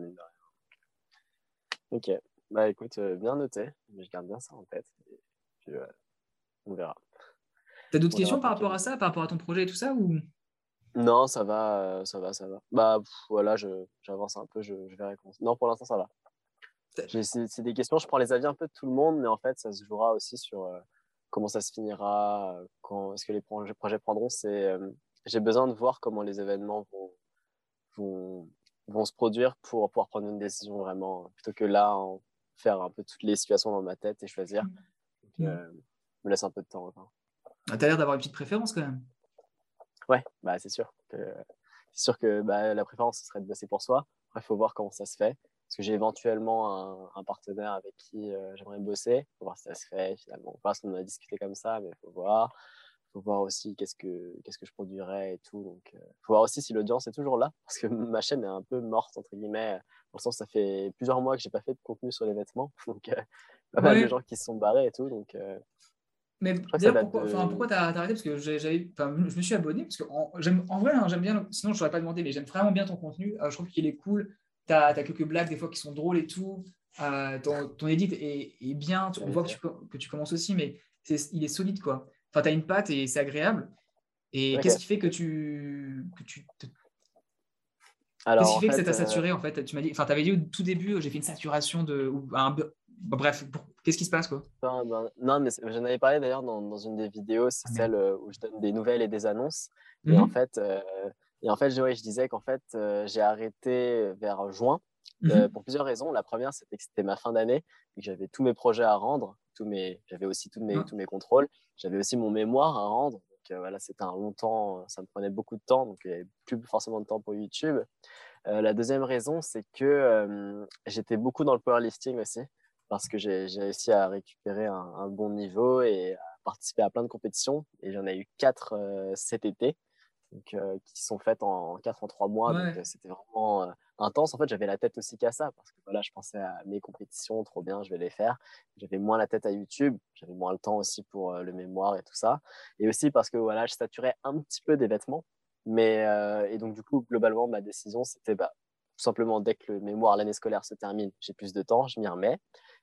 Ok, bah écoute, euh, bien noté. Je garde bien ça en tête. Et puis, euh, on verra. Tu as d'autres on questions par rapport à ça, par rapport à ton projet et tout ça ou... Non, ça va, ça va, ça va. Bah pff, voilà, je, j'avance un peu, je, je verrai comment. Non, pour l'instant, ça va. J'ai, c'est, c'est des questions, je prends les avis un peu de tout le monde, mais en fait, ça se jouera aussi sur euh, comment ça se finira, quand est-ce que les projets, projets prendront. C'est, euh, j'ai besoin de voir comment les événements vont, vont, vont se produire pour pouvoir prendre une décision vraiment, plutôt que là, en faire un peu toutes les situations dans ma tête et choisir. Donc, euh, je me laisse un peu de temps. Enfin. Ah, t'as l'air d'avoir une petite préférence quand même. Ouais, bah c'est sûr que, c'est sûr que bah, la préférence ce serait de bosser pour soi. Après, il faut voir comment ça se fait. Parce que j'ai éventuellement un, un partenaire avec qui euh, j'aimerais bosser. Il faut voir si ça se fait finalement. Parce qu'on en a discuté comme ça, mais il faut voir. Il faut voir aussi qu'est-ce que, qu'est-ce que je produirais et tout. Donc, euh, faut voir aussi si l'audience est toujours là. Parce que ma chaîne est un peu morte, entre guillemets. Dans le sens, ça fait plusieurs mois que je n'ai pas fait de contenu sur les vêtements. Donc, euh, pas mal ouais. de gens qui se sont barrés et tout. Donc... Euh, mais d'ailleurs, pourquoi, de... pourquoi t'as, t'as arrêté ? Parce que j'avais, je me suis abonné, parce que en, j'aime, en vrai, hein, j'aime bien, sinon je t'aurais pas demandé, mais j'aime vraiment bien ton contenu, euh, je trouve qu'il est cool, t'as, t'as quelques blagues des fois qui sont drôles et tout, euh, ton, ton edit est, est bien, on voit que tu, que tu commences aussi, mais c'est, il est solide, quoi. Enfin, t'as une patte et c'est agréable, et okay. qu'est-ce qui fait que tu... Que tu te... Alors, qu'est-ce qui fait, fait que ça t'a saturé, euh... en fait ? Tu m'as dit, enfin, t'avais dit au tout début, j'ai fait une saturation de... Ou, un, bref, qu'est-ce qui se passe quoi ? Non, non, non mais j'en avais parlé d'ailleurs dans, dans une des vidéos, c'est ah, celle où je donne des nouvelles et des annonces. Mm-hmm. Et en fait, euh, et en fait je, ouais, je disais qu'en fait, euh, j'ai arrêté vers juin mm-hmm. euh, pour plusieurs raisons. La première, c'était que c'était ma fin d'année et que j'avais tous mes projets à rendre, tous mes, j'avais aussi tous mes, mm-hmm. tous mes contrôles, j'avais aussi mon mémoire à rendre. que voilà, c'était un long temps, ça me prenait beaucoup de temps, donc il n'y avait plus forcément de temps pour YouTube. Euh, la deuxième raison, c'est que euh, j'étais beaucoup dans le powerlifting aussi, parce que j'ai, j'ai réussi à récupérer un, un bon niveau et à participer à plein de compétitions. Et j'en ai eu quatre euh, cet été, donc, euh, qui sont faites en quatre, en trois mois. Ouais. Donc, euh, c'était vraiment euh, intense. En fait, j'avais la tête aussi qu'à ça, parce que voilà, je pensais à mes compétitions, trop bien, je vais les faire. J'avais moins la tête à YouTube, j'avais moins le temps aussi pour euh, le mémoire et tout ça. Et aussi parce que voilà, je saturais un petit peu des vêtements. Mais, euh, et donc, du coup, globalement, ma décision, c'était bah, tout simplement, dès que le mémoire, l'année scolaire se termine, j'ai plus de temps, je m'y remets.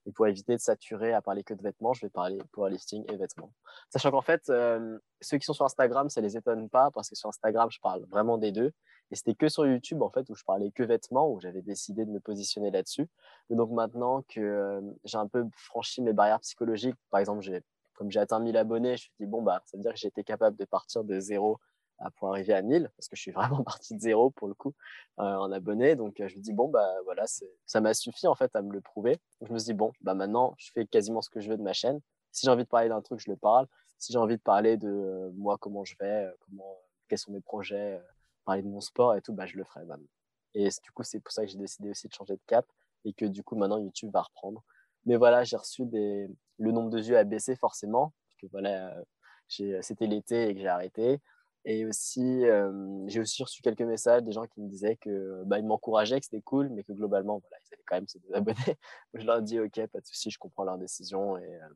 Et pour éviter de saturer à parler que de vêtements, je vais parler powerlifting et vêtements. Sachant qu'en fait, euh, ceux qui sont sur Instagram, ça ne les étonne pas parce que sur Instagram, je parle vraiment des deux. Et c'était que sur YouTube, en fait, où je parlais que vêtements, où j'avais décidé de me positionner là-dessus. Et donc maintenant que euh, j'ai un peu franchi mes barrières psychologiques, par exemple, j'ai, comme j'ai atteint mille abonnés, je me suis dit, bon, bah, ça veut dire que j'ai été capable de partir de zéro à pour arriver à mille, parce que je suis vraiment parti de zéro pour le coup euh, en abonné. Donc euh, je me dis bon bah voilà, c'est, ça m'a suffi en fait à me le prouver. Donc, je me dis bon bah maintenant je fais quasiment ce que je veux de ma chaîne. Si j'ai envie de parler d'un truc, je le parle. Si j'ai envie de parler de euh, moi, comment je vais, euh, comment quels sont mes projets, euh, parler de mon sport et tout, bah je le ferai même. Et du coup c'est pour ça que j'ai décidé aussi de changer de cap et que du coup maintenant YouTube va reprendre. Mais voilà, j'ai reçu des le nombre de vues a baissé forcément parce que voilà euh, j'ai c'était l'été et que j'ai arrêté. Et aussi, euh, j'ai aussi reçu quelques messages des gens qui me disaient que bah, ils m'encourageaient, que c'était cool, mais que globalement, voilà, ils avaient quand même se désabonner. Je leur dis, ok, pas de souci, je comprends leur décision. Et, euh,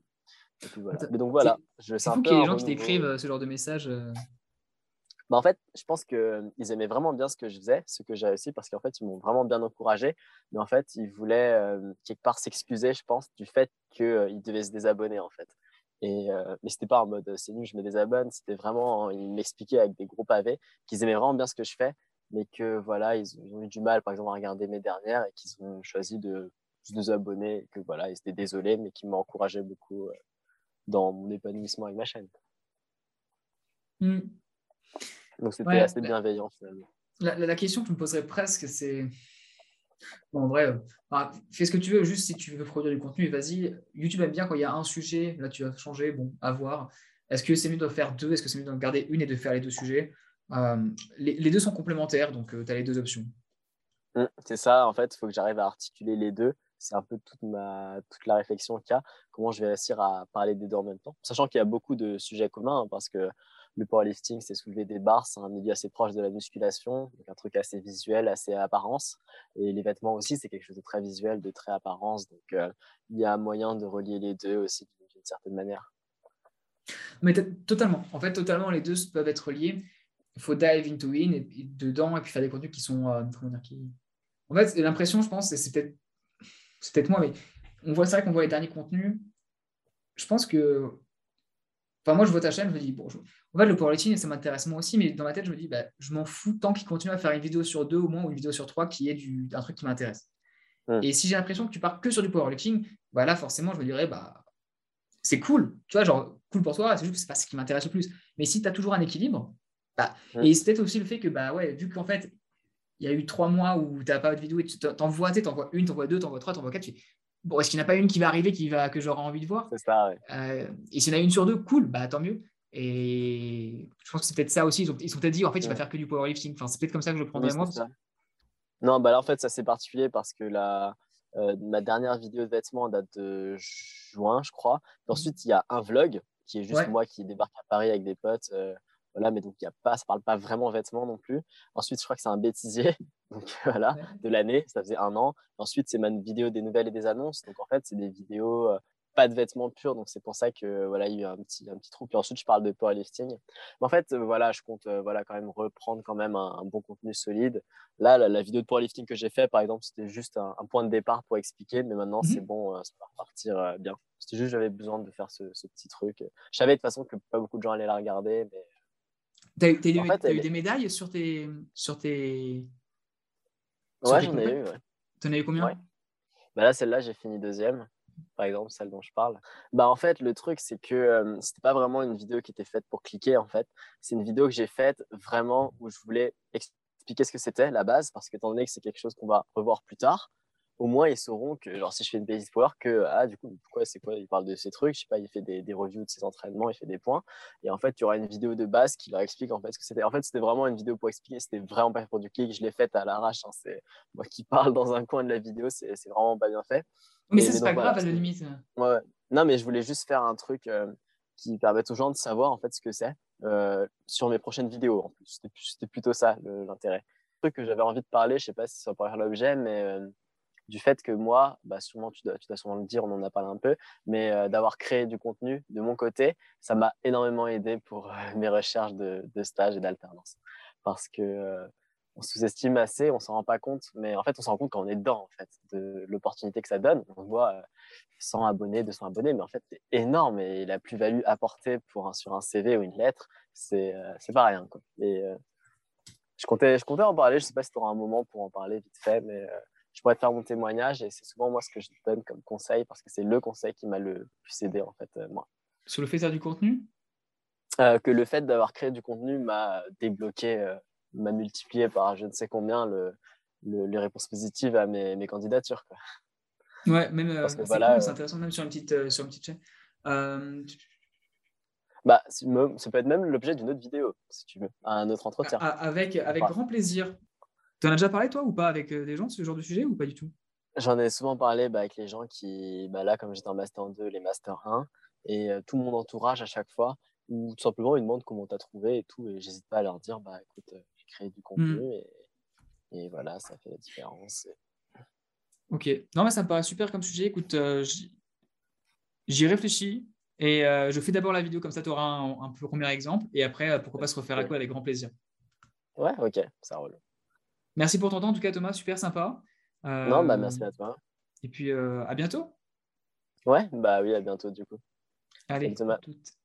et puis voilà. Mais donc voilà, je sais un peu. C'est fou qu'il y ait des gens qui t'écrivent ce genre de messages. Bah, en fait, je pense qu'ils aimaient vraiment bien ce que je faisais, ce que j'ai réussi, parce qu'en fait, ils m'ont vraiment bien encouragé. Mais en fait, ils voulaient euh, quelque part s'excuser, je pense, du fait qu'ils euh, devaient se désabonner, en fait. Et euh, mais c'était pas en mode c'est nul, je me désabonne. C'était vraiment, ils m'expliquaient avec des gros pavés qu'ils aimaient vraiment bien ce que je fais, mais que voilà, ils ont eu du mal par exemple à regarder mes dernières et qu'ils ont choisi de se désabonner. Et que voilà, ils étaient désolés, mais qu'ils m'encourageaient beaucoup dans mon épanouissement avec ma chaîne. Mmh. Donc c'était ouais, assez la, bienveillant finalement. La, la, la question que je me poserais presque, c'est. Bon, en vrai, bah, fais ce que tu veux, juste si tu veux produire du contenu, vas-y. YouTube aime bien quand il y a un sujet, là tu vas changer, bon, à voir. Est-ce que c'est mieux d'en faire deux ? Est-ce que c'est mieux d'en garder une et de faire les deux sujets ? euh, les, les deux sont complémentaires, donc euh, tu as les deux options. Mmh, c'est ça, en fait, il faut que j'arrive à articuler les deux. C'est un peu toute, ma, toute la réflexion qu'il y a, comment je vais réussir à parler des deux en même temps. Sachant qu'il y a beaucoup de sujets communs, hein, parce que le powerlifting, c'est soulever des barres, c'est un milieu assez proche de la musculation, donc un truc assez visuel, assez apparence. Et les vêtements aussi, c'est quelque chose de très visuel, de très apparence. Donc, euh, il y a moyen de relier les deux aussi d'une certaine manière. Mais totalement. En fait, totalement, les deux peuvent être reliés. Il faut dive into in et, et dedans et puis faire des contenus qui sont... Euh, comment dire, qui... En fait, l'impression, je pense, et c'est peut-être, c'est peut-être moi, mais on voit, c'est vrai qu'on voit les derniers contenus. Je pense que... Enfin, moi, je vois ta chaîne, je me dis, bon, je... en fait, le powerlifting, ça m'intéresse moi aussi, mais dans ma tête, je me dis, bah, je m'en fous tant qu'il continue à faire une vidéo sur deux au moins ou une vidéo sur trois qui est du... un truc qui m'intéresse. Mmh. Et si j'ai l'impression que tu pars que sur du powerlifting, bah, là, forcément, je me dirais, bah, c'est cool, tu vois, genre, cool pour toi, c'est juste que ce n'est pas ce qui m'intéresse le plus. Mais si tu as toujours un équilibre, bah... mmh. Et c'est peut-être aussi le fait que, bah, ouais, vu qu'en fait, il y a eu trois mois où tu n'as pas eu de vidéo et tu t'envoies, t'envoies une, t'envoies deux, t'envoies trois, t'envoies quatre, tu fais... Bon, est-ce qu'il n'y en a pas une qui va arriver qui va, que j'aurai envie de voir ? C'est ça, ouais. Euh, et s'il y en a une sur deux, cool, bah tant mieux. Et je pense que c'est peut-être ça aussi. Ils ont, ils sont peut-être dit, en fait, il ouais. va faire que du powerlifting. Enfin, c'est peut-être comme ça que je le prendrais oui, moi. Ça. Non, bah là, en fait, ça c'est particulier parce que la, euh, ma dernière vidéo de vêtements date de juin, je crois. Et ensuite, il y a un vlog qui est juste ouais. moi qui débarque à Paris avec des potes. Euh, voilà, mais donc, y a pas, ça ne parle pas vraiment vêtements non plus. Ensuite, je crois que c'est un bêtisier. Donc voilà, ouais. de l'année, ça faisait un an. Ensuite, c'est ma vidéo des nouvelles et des annonces. Donc en fait, c'est des vidéos euh, pas de vêtements purs. Donc c'est pour ça que voilà, il y a eu un petit, un petit trou. Puis ensuite, je parle de powerlifting. Mais en fait, euh, voilà, je compte euh, voilà, quand même reprendre quand même un, un bon contenu solide. Là, la, la vidéo de powerlifting que j'ai fait, par exemple, c'était juste un, un point de départ pour expliquer. Mais maintenant, mm-hmm. c'est bon, euh, ça va repartir euh, bien. C'était juste j'avais besoin de faire ce, ce petit truc. Je savais de toute façon que pas beaucoup de gens allaient la regarder. Mais... T'as, t'as, eu, fait, t'as elle... eu des médailles sur tes... Sur tes... Sur ouais, j'en ai eu. Ouais. T'en as eu combien ? ouais. Bah là, celle-là, j'ai fini deuxième, par exemple, celle dont je parle. Bah en fait, le truc, c'est que euh, c'était pas vraiment une vidéo qui était faite pour cliquer, en fait. C'est une vidéo que j'ai faite vraiment où je voulais expliquer ce que c'était, la base, parce que étant donné que c'est quelque chose qu'on va revoir plus tard, au moins ils sauront que, genre, si je fais une playlist power, que ah, du coup, pourquoi c'est quoi, il parle de ces trucs, je sais pas, il fait des, des reviews de ses entraînements, il fait des points, et en fait, il y aura une vidéo de base qui leur explique en fait ce que c'était. En fait, c'était vraiment une vidéo pour expliquer, c'était vraiment pas pour du clic, je l'ai faite à l'arrache, hein, c'est moi qui parle dans un coin de la vidéo, c'est, c'est vraiment pas bien fait. Mais, mais ça, c'est pas grave, à la limite. Ouais, ouais. Non, mais je voulais juste faire un truc euh, qui permette aux gens de savoir en fait ce que c'est euh, sur mes prochaines vidéos en plus. C'était, c'était plutôt ça le, l'intérêt. Le truc que j'avais envie de parler, je sais pas si ça pourrait faire l'objet, mais euh, du fait que moi, bah sûrement, tu dois, tu dois sûrement le dire, on en a parlé un peu, mais euh, d'avoir créé du contenu de mon côté, ça m'a énormément aidé pour euh, mes recherches de, de stage et d'alternance. Parce que euh, on sous-estime assez, on s'en rend pas compte, mais en fait, on s'en rend compte quand on est dedans, en fait, de l'opportunité que ça donne. On voit euh, cent abonnés, deux cents abonnés, mais en fait, c'est énorme, et la plus-value apportée pour un, sur un C V ou une lettre, c'est, euh, c'est pas rien, quoi. Et euh, je comptais, je comptais en parler, je sais pas si tu auras un moment pour en parler vite fait, mais... Euh, je pourrais te faire mon témoignage, et c'est souvent moi ce que je te donne comme conseil, parce que c'est le conseil qui m'a le plus aidé en fait, euh, moi. Sur le fait de faire du contenu euh, que le fait d'avoir créé du contenu m'a débloqué, euh, m'a multiplié par je ne sais combien le, le, les réponses positives à mes, mes candidatures, quoi. Ouais, même, euh, c'est, voilà, cool, euh... c'est intéressant, même sur une petite, euh, sur une petite chaîne. Euh... Bah, ça peut être même l'objet d'une autre vidéo, si tu veux, à un autre entretien. À, avec avec enfin. Grand plaisir. Tu en as déjà parlé, toi, ou pas, avec des gens, ce genre de sujet, ou pas du tout ? J'en ai souvent parlé bah, avec les gens qui, bah, là, comme j'étais en Master deux, les Master un, et euh, tout mon entourage à chaque fois, ou tout simplement, ils demandent comment t'as trouvé et tout, et j'hésite pas à leur dire, bah, écoute, euh, j'ai créé du contenu, mmh. et, et voilà, ça fait la différence. Et... Ok. Non, mais ça me paraît super comme sujet. Écoute, euh, j'y... j'y réfléchis, et euh, je fais d'abord la vidéo, comme ça, tu auras un, un premier exemple, et après, pourquoi pas se refaire à quoi, avec grand plaisir. Ouais, ok, ça roule. Merci pour ton temps, en tout cas, Thomas. Super sympa. Euh, non, bah merci à toi. Et puis, euh, à bientôt. Ouais, bah oui, à bientôt, du coup. Allez, à toutes.